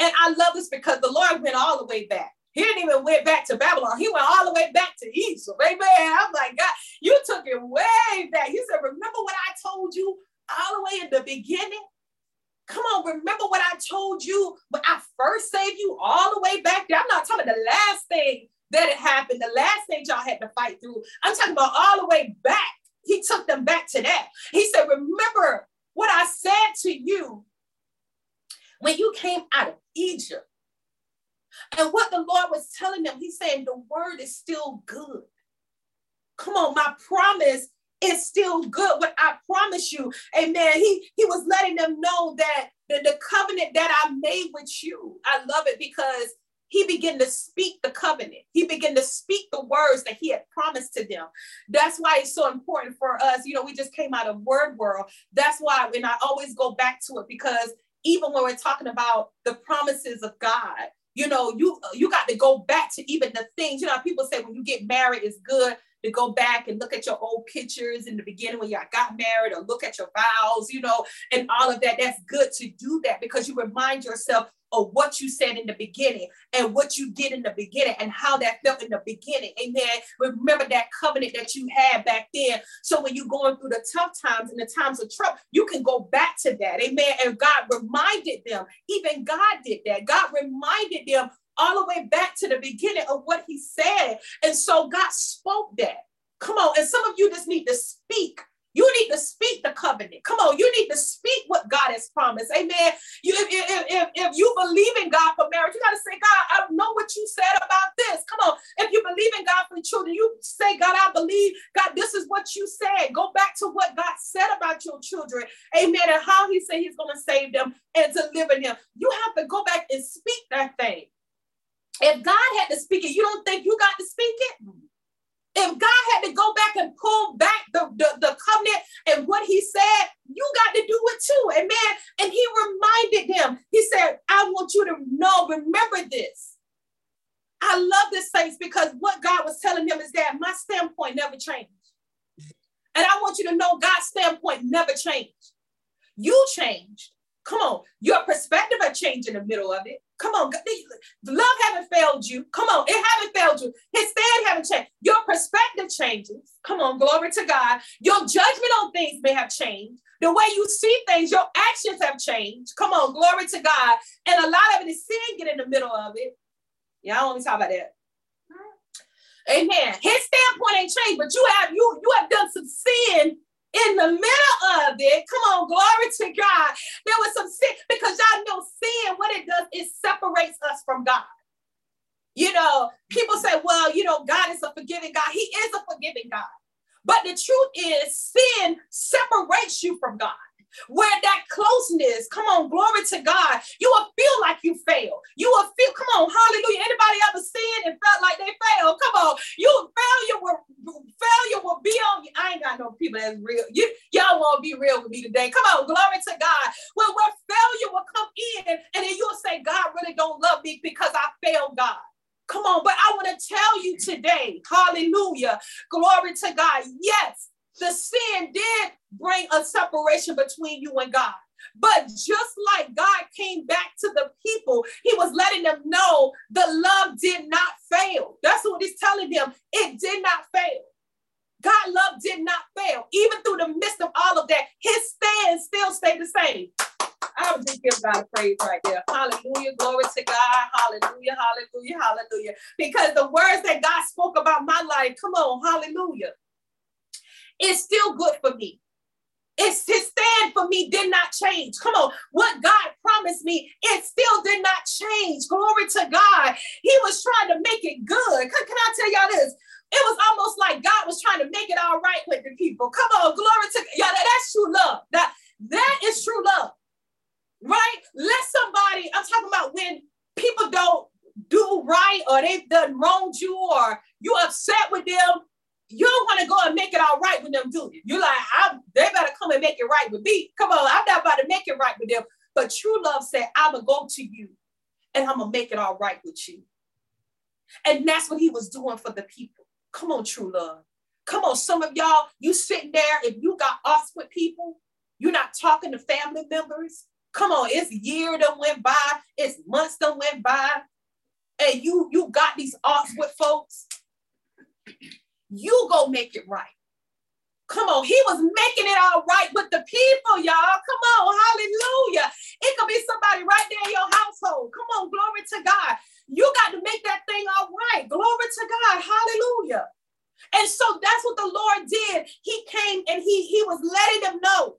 And I love this because the Lord went all the way back. He didn't even went back to Babylon. He went all the way back to Egypt. Amen. I'm like, God, you took it way back. He said, remember what I told you all the way in the beginning? Come on, remember what I told you when I first saved you all the way back there. I'm not talking about the last thing that had happened, the last thing y'all had to fight through. I'm talking about all the way back. He took them back to that. He said, remember what I said to you when you came out of Egypt. And what the Lord was telling them, he's saying the word is still good. Come on, my promise is still good. What I promise you, amen. He was letting them know that the covenant that I made with you, I love it because he began to speak the covenant. He began to speak the words that he had promised to them. That's why it's so important for us. You know, we just came out of word world. That's why, and I always go back to it because even when we're talking about the promises of God, you know, you got to go back to even the things, you know, people say when you get married, it's good to go back and look at your old pictures in the beginning when y'all got married or look at your vows, you know, and all of that. That's good to do that because you remind yourself of what you said in the beginning and what you did in the beginning and how that felt in the beginning. Amen. Remember that covenant that you had back then. So when you're going through the tough times and the times of trouble, you can go back to that. Amen. And God reminded them, even God did that. God reminded them all the way back to the beginning of what he said. And so God spoke that. Come on. And some of you just need to speak. You need to speak the covenant. Come on. You need to speak what God has promised. Amen. If you believe in God for marriage, you got to say, God, I know what you said about this. Come on. If you believe in God for children, you say, God, I believe. God, this is what you said. Go back to what God said about your children. Amen. And how he said he's going to save them and deliver them. You have to go back and speak that thing. If God had to speak it, you don't think you got to speak it? If God had to go back and pull back the covenant and what he said, you got to do it too. Amen. And he reminded them. He said, I want you to know, remember this. I love this, saints, because what God was telling them is that my standpoint never changed. And I want you to know God's standpoint never changed. You changed. Come on. Your perspective had changed in the middle of it. Come on, love haven't failed you. Come on, it haven't failed you. His stand haven't changed. Your perspective changes. Come on, glory to God. Your judgment on things may have changed. The way you see things, your actions have changed. Come on, glory to God. And a lot of it is sin get in the middle of it. Yeah, I don't want to talk about that. Amen. His standpoint ain't changed, but you have done some sin in the middle of it. Come on, glory to God. There was some sin because y'all know sin, what it does, it separates us from God. You know, people say, well, you know, God is a forgiving God. He is a forgiving God. But the truth is sin separates you from God. Where that closeness, come on, glory to God, you will feel like you failed. You will feel, come on, hallelujah. Anybody ever sinned and felt like they failed? Come on, failure will be on you. I ain't got no people that's real. Y'all won't be real with me today. Come on, glory to God. Well, where failure will come in and then you'll say, God really don't love me because I failed God. Come on, but I want to tell you today, hallelujah, glory to God, yes, the sin did bring a separation between you and God. But just like God came back to the people, he was letting them know the love did not fail. That's what he's telling them. It did not fail. God's love did not fail. Even through the midst of all of that, his stand still stayed the same. I would just give God praise right there. Hallelujah. Glory to God. Hallelujah. Hallelujah. Hallelujah. Because the words that God spoke about my life, come on. Hallelujah. It's still good for me. It's his stand for me did not change. Come on. What God promised me, it still did not change. Glory to God. He was trying to make it good. Can I tell y'all this? It was almost like God was trying to make it all right with the people. Come on. Glory to God. That's true love. That is true love. Right? Let somebody, I'm talking about when people don't do right or they've done wronged you or you're upset with them. You don't want to go and make it all right with them, do you? You're like, they better come and make it right with me. Come on, I'm not about to make it right with them. But true love said, I'm going to go to you and I'm going to make it all right with you. And that's what he was doing for the people. Come on, true love. Come on, some of y'all, you sitting there, if you got off with people, you're not talking to family members. Come on, it's year that went by. It's months that went by. And you got these odds with folks. You go make it right. Come on. He was making it all right with the people, y'all. Come on. Hallelujah. It could be somebody right there in your household. Come on. Glory to God. You got to make that thing all right. Glory to God. Hallelujah. And so that's what the Lord did. He came and he was letting them know.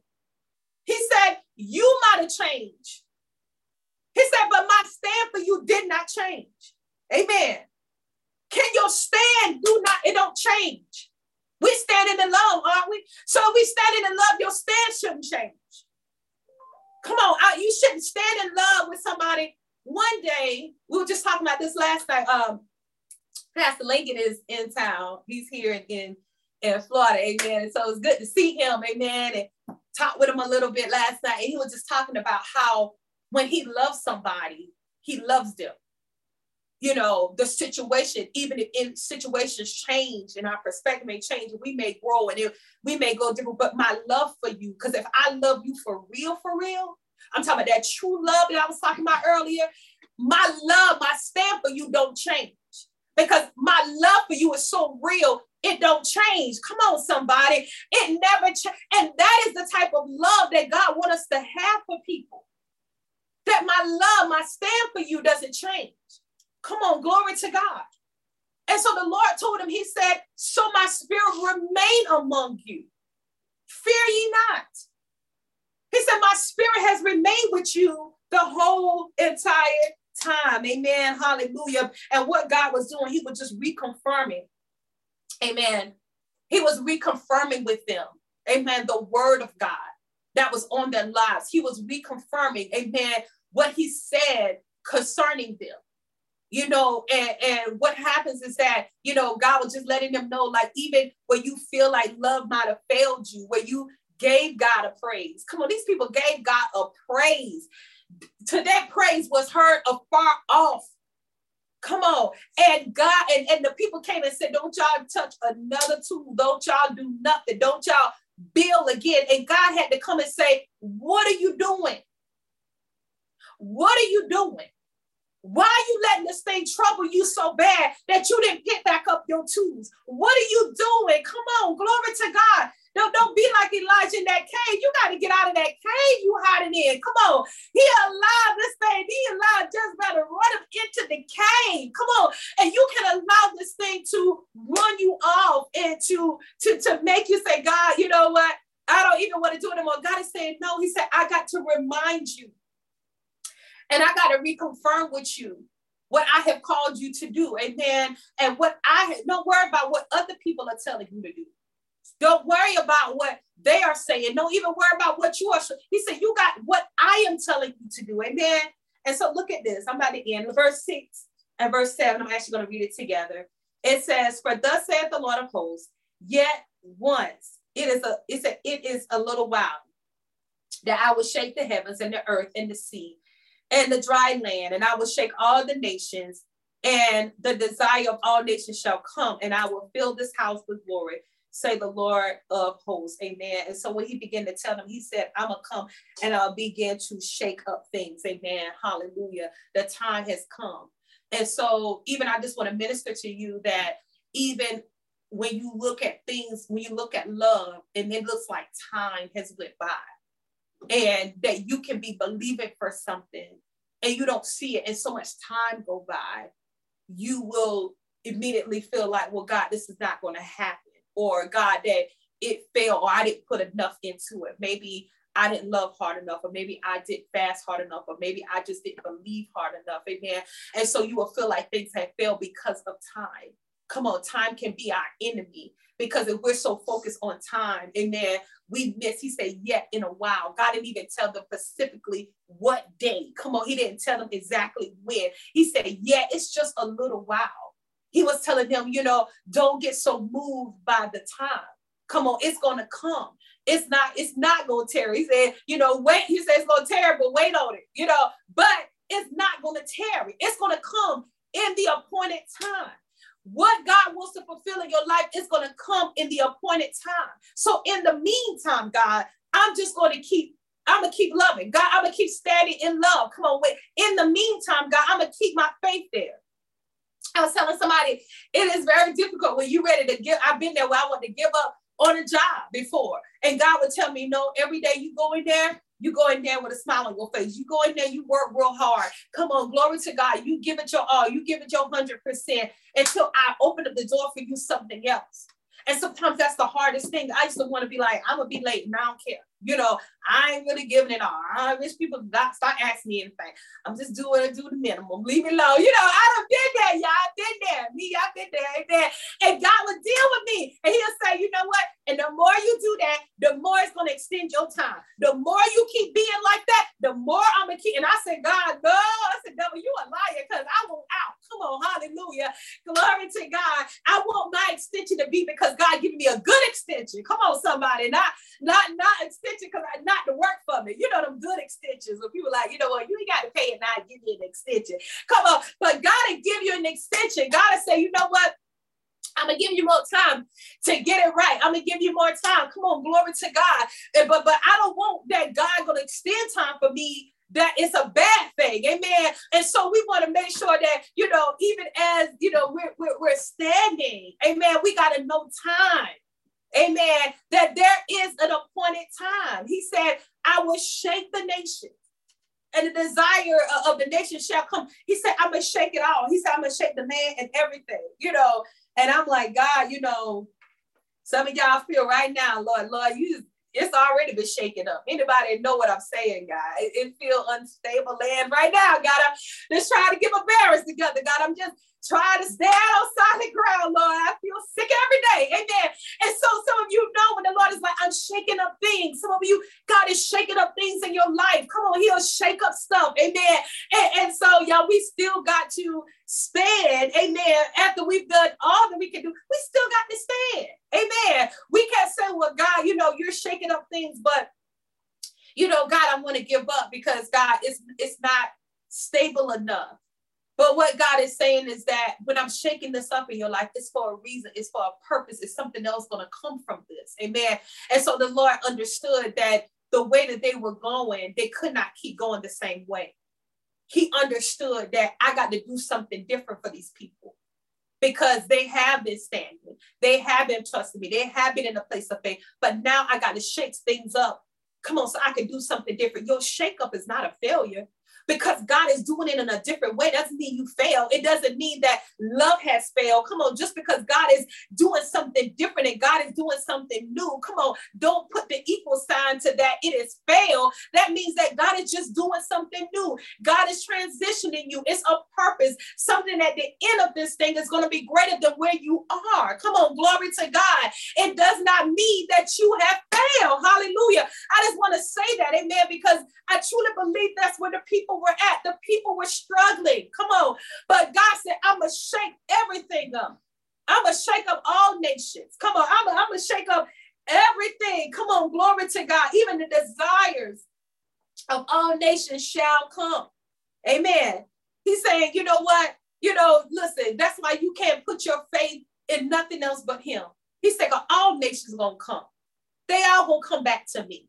He said, you might have changed, He said, but my stand for you did not change. Amen. Can your stand it don't change. We're standing in love, aren't we? So if we standing in love, your stand shouldn't change. Come on, you shouldn't stand in love with somebody. One day, we were just talking about this last night. Pastor Lincoln is in town. He's here in Florida, amen. And so it's good to see him, amen. And talked with him a little bit last night. And he was just talking about how when he loves somebody, he loves them. You know, the situation, even if situations change and our perspective may change and we may grow and we may go different, but my love for you, because if I love you for real, I'm talking about that true love that I was talking about earlier, my love, my stand for you don't change because my love for you is so real, it don't change. Come on, somebody. It never changes. And that is the type of love that God wants us to have for people. That my love, my stand for you doesn't change. Come on, glory to God. And so the Lord told him, he said, so my spirit remain among you. Fear ye not. He said, my spirit has remained with you the whole entire time. Amen. Hallelujah. And what God was doing, he was just reconfirming. Amen. He was reconfirming with them. Amen. The word of God that was on their lives. He was reconfirming. Amen. What he said concerning them. You know, and what happens is that, you know, God was just letting them know, like, even when you feel like love might have failed you, where you gave God a praise. Come on, these people gave God a praise. To that praise was heard afar off. Come on. And God, and the people came and said, don't y'all touch another tool. Don't y'all do nothing. Don't y'all build again. And God had to come and say, what are you doing? What are you doing? Why are you letting this thing trouble you so bad that you didn't pick back up your tools? What are you doing? Come on, glory to God. Don't be like Elijah in that cave. You got to get out of that cave you hiding in. Come on. He allowed this thing. He allowed Jezebel to run him into the cave. Come on. And you can allow this thing to run you off and to make you say, God, you know what? I don't even want to do it anymore. God is saying, no. He said, I got to remind you. And I got to reconfirm with you what I have called you to do. Amen. And don't worry about what other people are telling you to do. Don't worry about what they are saying. Don't even worry about what you are. He said, you got what I am telling you to do. Amen. And so look at this. I'm about to end verse 6 and verse 7. I'm actually going to read it together. It says, for thus saith the Lord of hosts, yet once it is a little while that I will shake the heavens and the earth and the sea and the dry land, and I will shake all the nations, and the desire of all nations shall come, and I will fill this house with glory, say the Lord of hosts. Amen. And so when he began to tell them, he said, I'm going to come and I'll begin to shake up things. Amen. Hallelujah. The time has come. And so even I just want to minister to you that even when you look at things, when you look at love, and it looks like time has went by, and that you can be believing for something and you don't see it and so much time go by, you will immediately feel like, well, God, this is not going to happen, or God, that it failed, or I didn't put enough into it. Maybe I didn't love hard enough, or maybe I didn't fast hard enough, or maybe I just didn't believe hard enough. Amen. And so you will feel like things have failed because of time. Come on, time can be our enemy, because if we're so focused on time, amen, we miss. He said, yet in a while. God didn't even tell them specifically what day. Come on, he didn't tell them exactly when. He said, yeah, it's just a little while. He was telling them, you know, don't get so moved by the time. Come on, it's going to come. It's not going to tarry. He said, you know, wait. He said, it's going to tarry, but wait on it, you know, but it's not going to tarry. It's going to come in the appointed time. What God wants to fulfill in your life is going to come in the appointed time. So in the meantime, God, I'm going to keep loving. God, I'm going to keep standing in love. Come on, wait. In the meantime, God, I'm going to keep my faith there. I was telling somebody, it is very difficult when you're ready to give. I've been there where I wanted to give up on a job before. And God would tell me, no, every day you go in there, you go in there with a smile on your face. You go in there, you work real hard. Come on, glory to God. You give it your all. You give it your 100% until I open up the door for you something else. And sometimes that's the hardest thing. I used to want to be like, I'm going to be late and I don't care. You know, I ain't really giving it all. I wish people not start asking me anything. I'm just doing the minimum. Leave me alone. You know, I done been there, y'all. I've been there. Me, I've been there. Amen. And God will deal with me. And he'll say, you know what? And the more you do that, the more it's going to extend your time. The more you keep being like that, the more I'm going to keep. And I said, God, no. I said, devil, you a liar because I want out. Come on. Hallelujah. Glory to God. I want my extension to be because God giving me a good extension. Come on, somebody. Not extension because I not to work for me. You know them good extensions where people like, you know what, you ain't got to pay it now, give you an extension. Come on, but God will give you an extension. God will say, you know what? I'm going to give you more time to get it right. I'm going to give you more time. Come on, glory to God. But I don't want that God going to extend time for me. That it's a bad thing. Amen. And so we want to make sure that, you know, even as, you know, we're standing, amen, we got to know time. Amen. That there is an appointed time. He said, I will shake the nation and the desire of the nation shall come. He said, I'm going to shake it all. He said, I'm going to shake the man and everything, you know, and I'm like, God, you know, some of y'all feel right now, Lord, you it's already been shaken up. Anybody know what I'm saying, God? It feels unstable land right now, God. I'm just trying to get my bearings together, God. I'm just trying to stand on solid ground, Lord. I feel sick every day. Amen. And so some of you know when the Lord is like, I'm shaking up things. Some of you, God is shaking up things in your life. Come on, he'll shake up stuff. Amen. And so, y'all, we still got to stand. Amen. After we've done all that we can do, we still got to stand. Amen. We can't say, well, God, you know, you're shaking up things, but, you know, God, I want to give up because, God, it's not stable enough. But what God is saying is that when I'm shaking this up in your life, it's for a reason. It's for a purpose. It's something else going to come from this. Amen. And so the Lord understood that the way that they were going, they could not keep going the same way. He understood that I got to do something different for these people because they have been standing. They have been trusting me. They have been in a place of faith. But now I got to shake things up. Come on, so I can do something different. Your shakeup is not a failure. Because God is doing it in a different way doesn't mean you fail. It doesn't mean that love has failed. Come on, just because God is doing something different and God is doing something new, come on, don't put the equal sign to that. It is failed. That means that God is just doing something new. God is transitioning you. It's a purpose. Something at the end of this thing is going to be greater than where you are. Come on, glory to God. It does not mean that you have failed. Hallelujah. I just want to say that, amen, because I truly believe that's where the people were at. The people were struggling. Come on. But God said, I'm going to shake everything up. I'm going to shake up all nations. Come on. I'm going to shake up everything. Come on. Glory to God. Even the desires of all nations shall come. Amen. He's saying, you know what? You know, listen, that's why you can't put your faith in nothing else but him. He said, all nations are going to come. They all going to come back to me.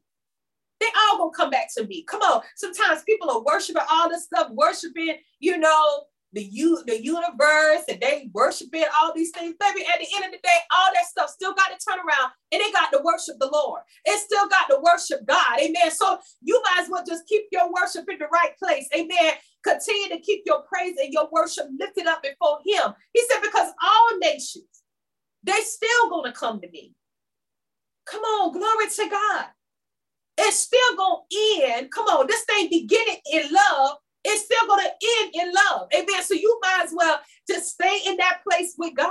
They all gonna come back to me. Come on. Sometimes people are worshiping all this stuff, worshiping, you know, the universe, and they worshiping all these things. Baby, at the end of the day, all that stuff still got to turn around and they got to worship the Lord. It still got to worship God. Amen. So you might as well just keep your worship in the right place. Amen. Continue to keep your praise and your worship lifted up before him. He said, because all nations, they still gonna come to me. Come on, glory to God. It's still going to end. Come on, this thing beginning in love. It's still going to end in love. Amen. So you might as well just stay in that place with God.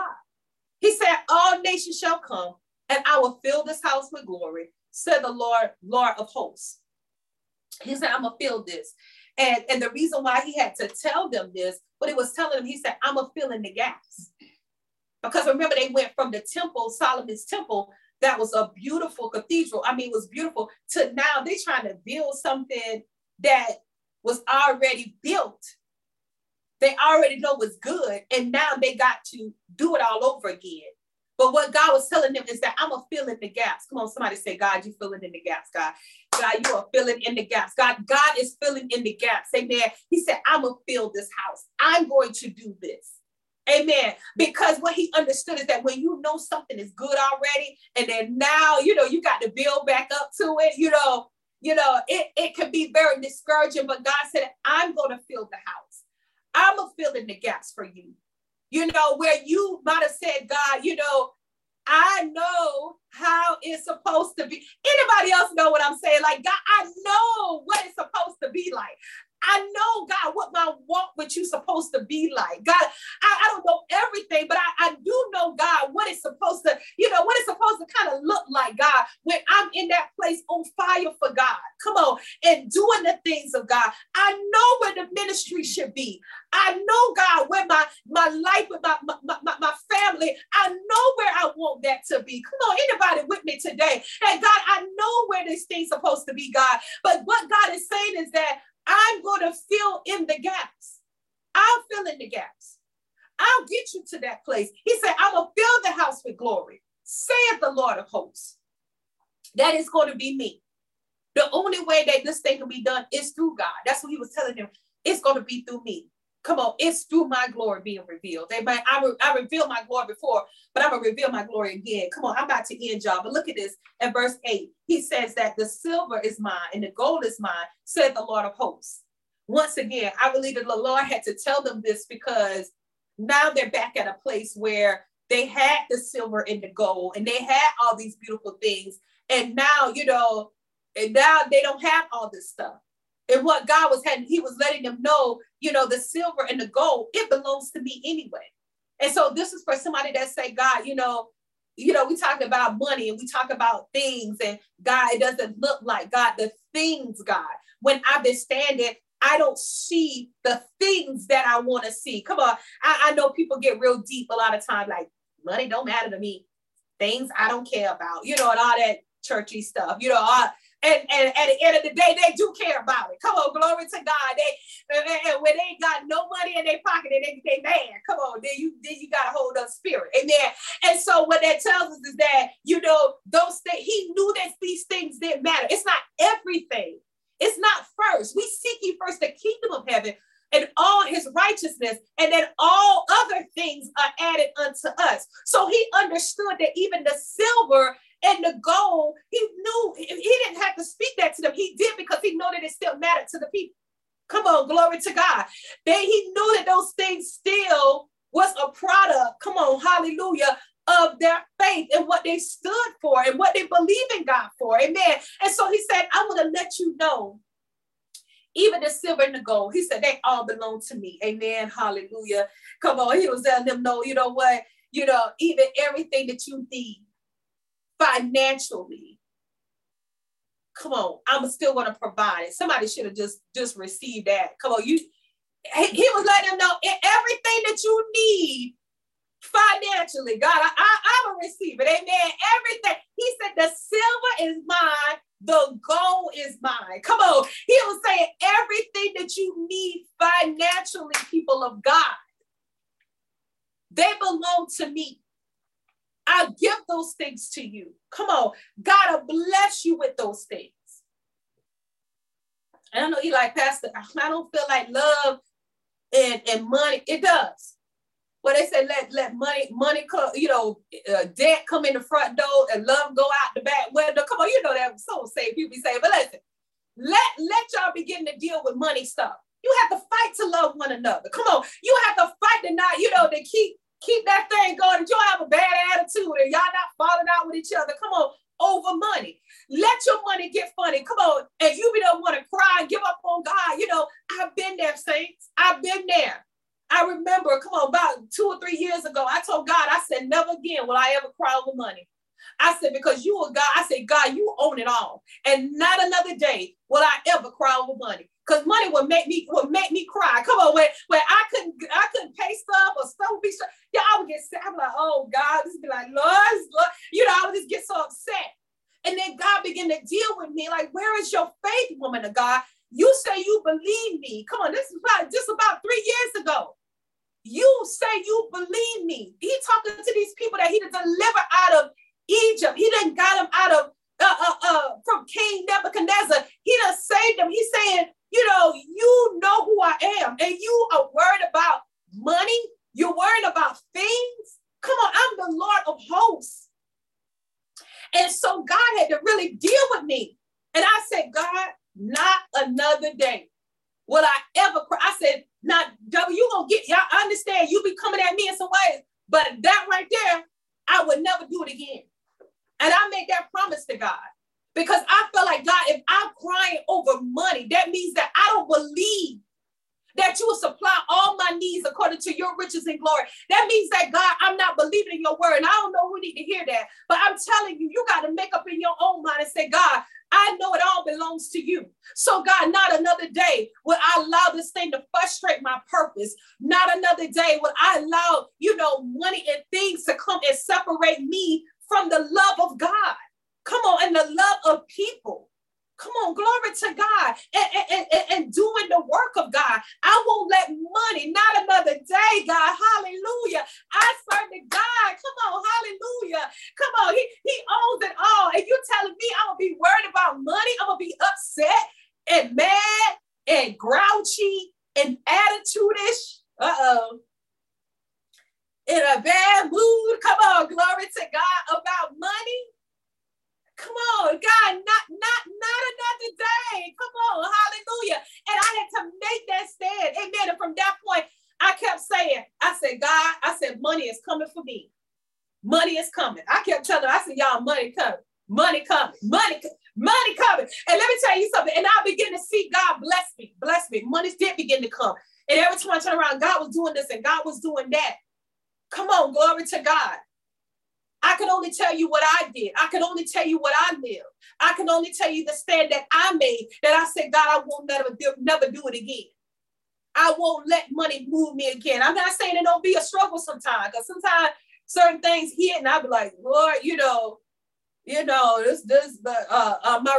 He said, all nations shall come and I will fill this house with glory, said the Lord, Lord of hosts. He said, I'm going to fill this. And the reason why he had to tell them this, but it was telling them, he said, I'm going to fill in the gaps. Because remember, they went from the temple, Solomon's temple, that was a beautiful cathedral. I mean, it was beautiful. To now they're trying to build something that was already built. They already know what's good. And now they got to do it all over again. But what God was telling them is that I'm going to fill in the gaps. Come on, somebody say, God, you're filling in the gaps, God. God, you are filling in the gaps. God is filling in the gaps. Amen. He said, I'm going to fill this house. I'm going to do this. Amen. Because what he understood is that when you know something is good already, and then now, you know, you got to build back up to it, you know, it can be very discouraging, but God said, I'm going to fill the house. I'm going to fill in the gaps for you. You know, where you might have said, God, you know, I know how it's supposed to be. Anybody else know what I'm saying? Like, God, I know what it's supposed to be like. I know, God, what my walk with you supposed to be like. God, I don't know everything, but I do know, God, what it's supposed to, you know, what it's supposed to kind of look like, God, when I'm in that place on fire for God. Come on, and doing the things of God. I know where the ministry should be. I know, God, where my life with my family, I know where I want that to be. Come on, anybody with me today? And God, I know where this thing's supposed to be, God. But what God is saying is that I'm going to fill in the gaps. I'll fill in the gaps. I'll get you to that place. He said, I'm going to fill the house with glory, saith the Lord of hosts. That is going to be me. The only way that this thing can be done is through God. That's what he was telling them. It's going to be through me. Come on, it's through my glory being revealed. Amen. I revealed my glory before, but I'm going to reveal my glory again. Come on, I'm about to end, y'all. But look at this at verse 8. He says that the silver is mine and the gold is mine, said the Lord of hosts. Once again, I believe that the Lord had to tell them this because now they're back at a place where they had the silver and the gold and they had all these beautiful things. And now, you know, and now they don't have all this stuff. And what God was having, he was letting them know, you know, the silver and the gold, it belongs to me anyway. And so this is for somebody that say, God, you know, we talk about money and we talk about things, and God, it doesn't look like, God, the things, God, when I've been standing, I don't see the things that I want to see. Come on. I know people get real deep a lot of time, like money don't matter to me. Things I don't care about, you know, and all that churchy stuff, you know, and at the end of the day, they do care about it. Come on, glory to God. And when they ain't got no money in their pocket, they mad. Come on, then you got to hold up spirit. Amen. And so what that tells us is that, you know, those things, he knew that these things didn't matter. It's not everything. It's not first. We seek ye first the kingdom of heaven and all his righteousness, and then all other things are added unto us. So he understood that even the silver and the gold, he knew, he didn't have to speak that to them. He did because he knew that it still mattered to the people. Come on, glory to God. He knew that those things still was a product, come on, hallelujah, of their faith and what they stood for and what they believe in God for, amen. And so he said, I'm going to let you know, even the silver and the gold, he said, they all belong to me, amen, hallelujah. Come on, he was letting them know, you know what, you know, even everything that you need, financially, come on, I'm still going to provide it. Somebody should have just received that. Come on, he was letting them know everything that you need financially, God, I'm a receiver, amen, everything. He said the silver is mine, the gold is mine. Come on, he was saying everything that you need financially, people of God, they belong to me. I'll give those things to you. Come on. God will bless you with those things. And I know you're like, Pastor, I don't feel like love and money. It does. Well, they say let money come, you know, debt come in the front door and love go out the back window. Come on, you know that so say people be saying, but listen, let y'all begin to deal with money stuff. You have to fight to love one another. Come on, you have to fight to not, you know, to keep that thing going. That y'all have a bad attitude and y'all not falling out with each other. Come on, over money. Let your money get funny. Come on, and you don't want to cry and give up on God. You know, I've been there, saints. I've been there. I remember, come on, about 2 or 3 years ago, I told God, I said, never again will I ever cry over money. I said, because you are God. I said, God, you own it all. And not another day will I ever cry over money. Because money would make me cry. Come on, when I couldn't pay stuff or stuff would be stuff. Yeah, I would get sad. I'm like, oh God, this would be like, Lord, you know, I would just get so upset. And then God began to deal with me, like, where is your faith, woman of God? You say you believe me. Come on, this is just about 3 years ago. You say you believe me. He talking to these people that he done delivered out of Egypt. He done got them out of from King Nebuchadnezzar. He done saved them. He's saying, you know who I am, and you are worried about money. You're worried about things. Come on, I'm the Lord of hosts. And so God had to really deal with me. And I said, God, not another day will I ever cry. I said, not, W, you gonna get, y'all understand you be coming at me in some ways, but that right there, I would never do it again. And I made that promise to God because I felt like, God, if I'm crying over money, that means that I don't believe that you will supply all my needs according to your riches and glory. That means that, God, I'm not believing in your word. And I don't know who need to hear that, but I'm telling you, you got to make up in your own mind and say, God, I know it all belongs to you. So God, not another day will I allow this thing to frustrate my purpose. Not another day will I allow, money and things to come and separate me from the love of God. Come on, and the love of people. Come on, glory to God, and doing the work of God. I won't let money, not another day, God, hallelujah. I serve to God, come on, hallelujah. Come on, he owns it all. And you telling me I'm going to be worried about money? I'm going to be upset and mad and grouchy and attitude-ish? Uh-oh. In a bad mood, come on, glory to God, about money? Come on, God, not another day. Come on, hallelujah. And I had to make that stand. Amen. And from that point, I kept saying, I said, God, I said, money is coming for me. Money is coming. I kept telling them, I said, y'all, money coming. Money coming. Money coming. And let me tell you something. And I began to see God bless me. Bless me. Money did begin to come. And every time I turned around, God was doing this and God was doing that. Come on, glory to God. I can only tell you what I did. I can only tell you what I lived. I can only tell you the stand that I made, that I said, God, I will never do it again. I won't let money move me again. I'm not saying it don't be a struggle sometimes, because sometimes certain things hit and I'll be like, Lord, my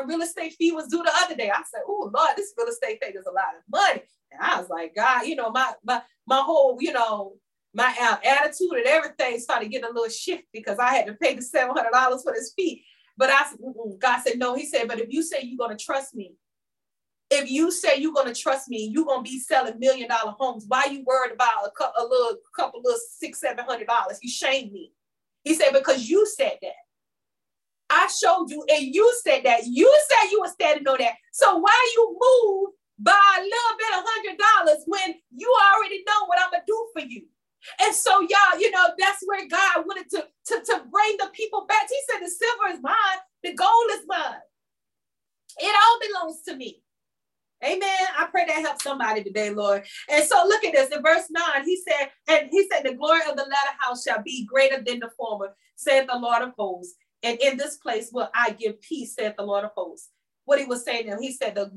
real estate fee was due the other day. I said, oh, Lord, this real estate thing is a lot of money. And I was like, God, my whole, my attitude and everything started getting a little shift because I had to pay the $700 for this fee. But God said, no, he said, but if you say you're going to trust me, you're going to be selling $1 million homes. Why are you worried about a couple of $600-$700? You shamed me. He said, because you said that. I showed you and you said that. You said you were standing on that. So why you move by a little bit $100 when you already know what I'm going to do for you? And so, y'all, that's where God wanted to bring the people back. He said, the silver is mine. The gold is mine. It all belongs to me. Amen. I pray that helps somebody today, Lord. And so look at this. In verse 9, he said, the glory of the latter house shall be greater than the former, saith the Lord of hosts. And in this place will I give peace, saith the Lord of hosts. What he was saying there, he said, the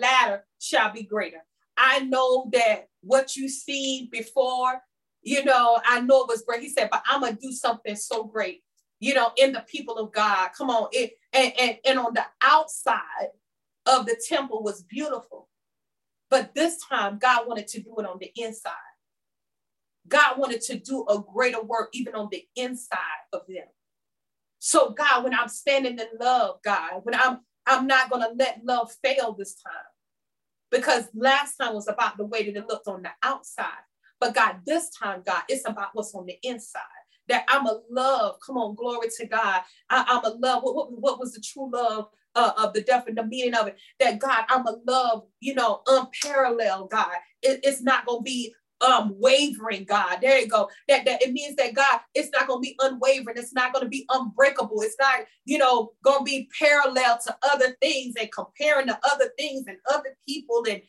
latter shall be greater. I know that what you see before, I know it was great. He said, but I'm going to do something so great, in the people of God. Come on. And on the outside of the temple was beautiful. But this time God wanted to do it on the inside. God wanted to do a greater work even on the inside of them. So God, when I'm standing in love, God, when I'm not going to let love fail this time. Because last time was about the way that it looked on the outside. But God, this time, God, it's about what's on the inside. That I'm a love. Come on, glory to God. I'm a love. What was the true love of the definite meaning of it? That God, I'm a love, unparalleled, God. It's not going to be wavering, God. There you go. That it means that, God, it's not going to be unwavering. It's not going to be unbreakable. It's not, going to be parallel to other things and comparing to other things and other people. And,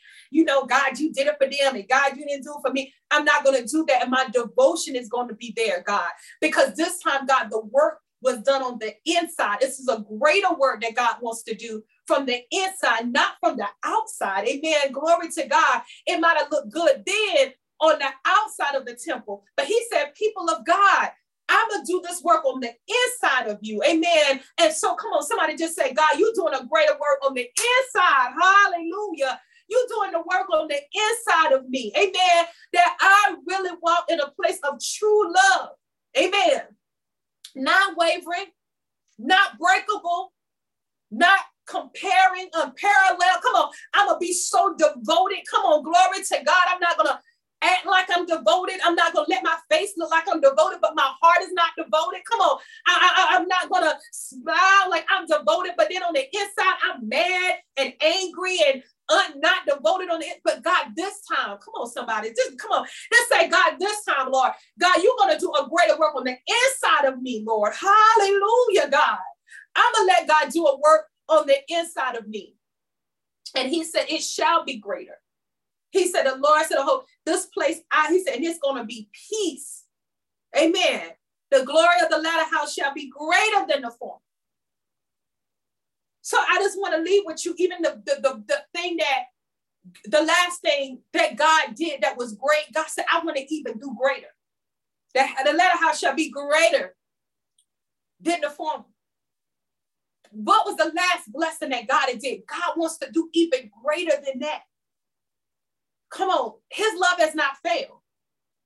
God, you did it for them. And God, you didn't do it for me. I'm not going to do that. And my devotion is going to be there, God, because this time, God, the work was done on the inside. This is a greater work that God wants to do from the inside, not from the outside. Amen. Glory to God. It might have looked good then, on the outside of the temple. But he said, people of God, I'm going to do this work on the inside of you. Amen. And so come on, somebody just say, God, you're doing a greater work on the inside. Hallelujah. You're doing the work on the inside of me. Amen. That I really walk in a place of true love. Amen. Not wavering, not breakable, not comparing, unparalleled. Come on. I'm going to be so devoted. Come on. Glory to God. I'm not going to act like I'm devoted. I'm not going to let my face look like I'm devoted, but my heart is not devoted. Come on. I'm not going to smile like I'm devoted, but then on the inside, I'm mad and angry and not devoted on it. But God, this time, come on, somebody, just come on. Let's say, God, this time, Lord, God, you're going to do a greater work on the inside of me, Lord. Hallelujah, God. I'm going to let God do a work on the inside of me. And he said, it shall be greater. He said, the Lord said, oh, this place, he said, and it's going to be peace. Amen. The glory of the latter house shall be greater than the former. So I just want to leave with you, even the thing that, the last thing that God did that was great, God said, I want to even do greater. The latter house shall be greater than the former. What was the last blessing that God did? God wants to do even greater than that. Come on, his love has not failed.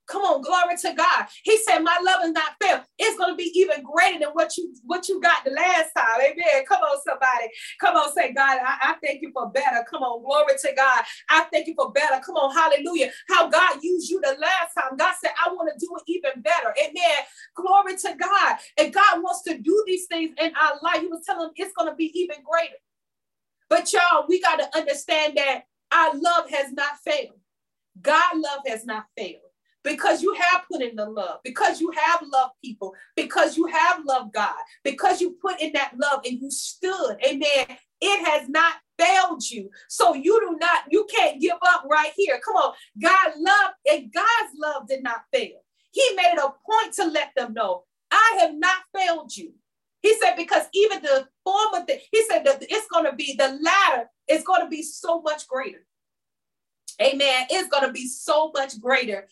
Come on, glory to God. He said, my love has not failed. It's going to be even greater than what you got the last time. Amen. Come on, somebody. Come on, say, God, I thank you for better. Come on, glory to God. I thank you for better. Come on, hallelujah. How God used you the last time. God said, I want to do it even better. Amen. Glory to God. And God wants to do these things in our life. He was telling them it's going to be even greater. But y'all, we got to understand that our love has not failed. God's love has not failed. Because you have put in the love, because you have loved people, because you have loved God, because you put in that love and you stood, amen, it has not failed you. So you can't give up right here. Come on, God loved, and God's love did not fail. He made it a point to let them know, I have not failed you. He said, because even the former thing, he said that it's going to be, the latter is going to be so much greater. Amen. It's going to be so much greater.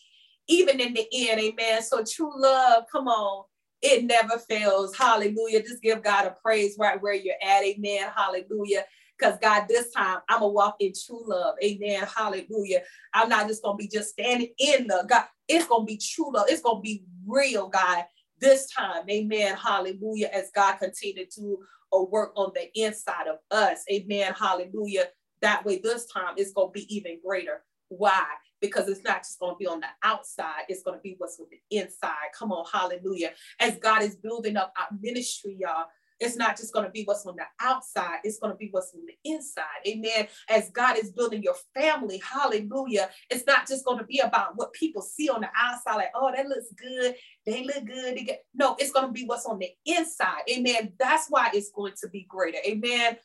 Even in the end, amen. So true love, come on, it never fails. Hallelujah. Just give God a praise right where you're at. Amen. Hallelujah. Because God, this time, I'm going to walk in true love. Amen. Hallelujah. I'm not just going to be just standing in love. God, it's going to be true love. It's going to be real, God, this time. Amen. Hallelujah. As God continued to do a work on the inside of us. Amen. Hallelujah. That way, this time, it's going to be even greater. Why? Because it's not just going to be on the outside. It's going to be what's with the inside. Come on, hallelujah. As God is building up our ministry, y'all, it's not just going to be what's on the outside. It's going to be what's on the inside. Amen. As God is building your family, hallelujah. It's not just going to be about what people see on the outside, like, oh, that looks good. They look good. No, it's going to be what's on the inside. Amen. That's why it's going to be greater. Amen.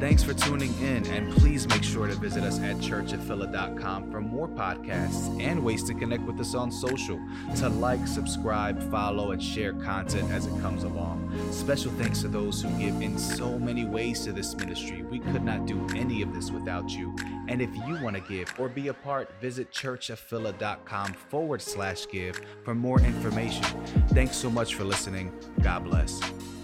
Thanks for tuning in, and please make sure to visit us at churchofphila.com for more podcasts and ways to connect with us on social, to like, subscribe, follow, and share content as it comes along. Special thanks to those who give in so many ways to this ministry. We could not do any of this without you. And if you want to give or be a part, visit churchofphila.com/give for more information. Thanks so much for listening. God bless.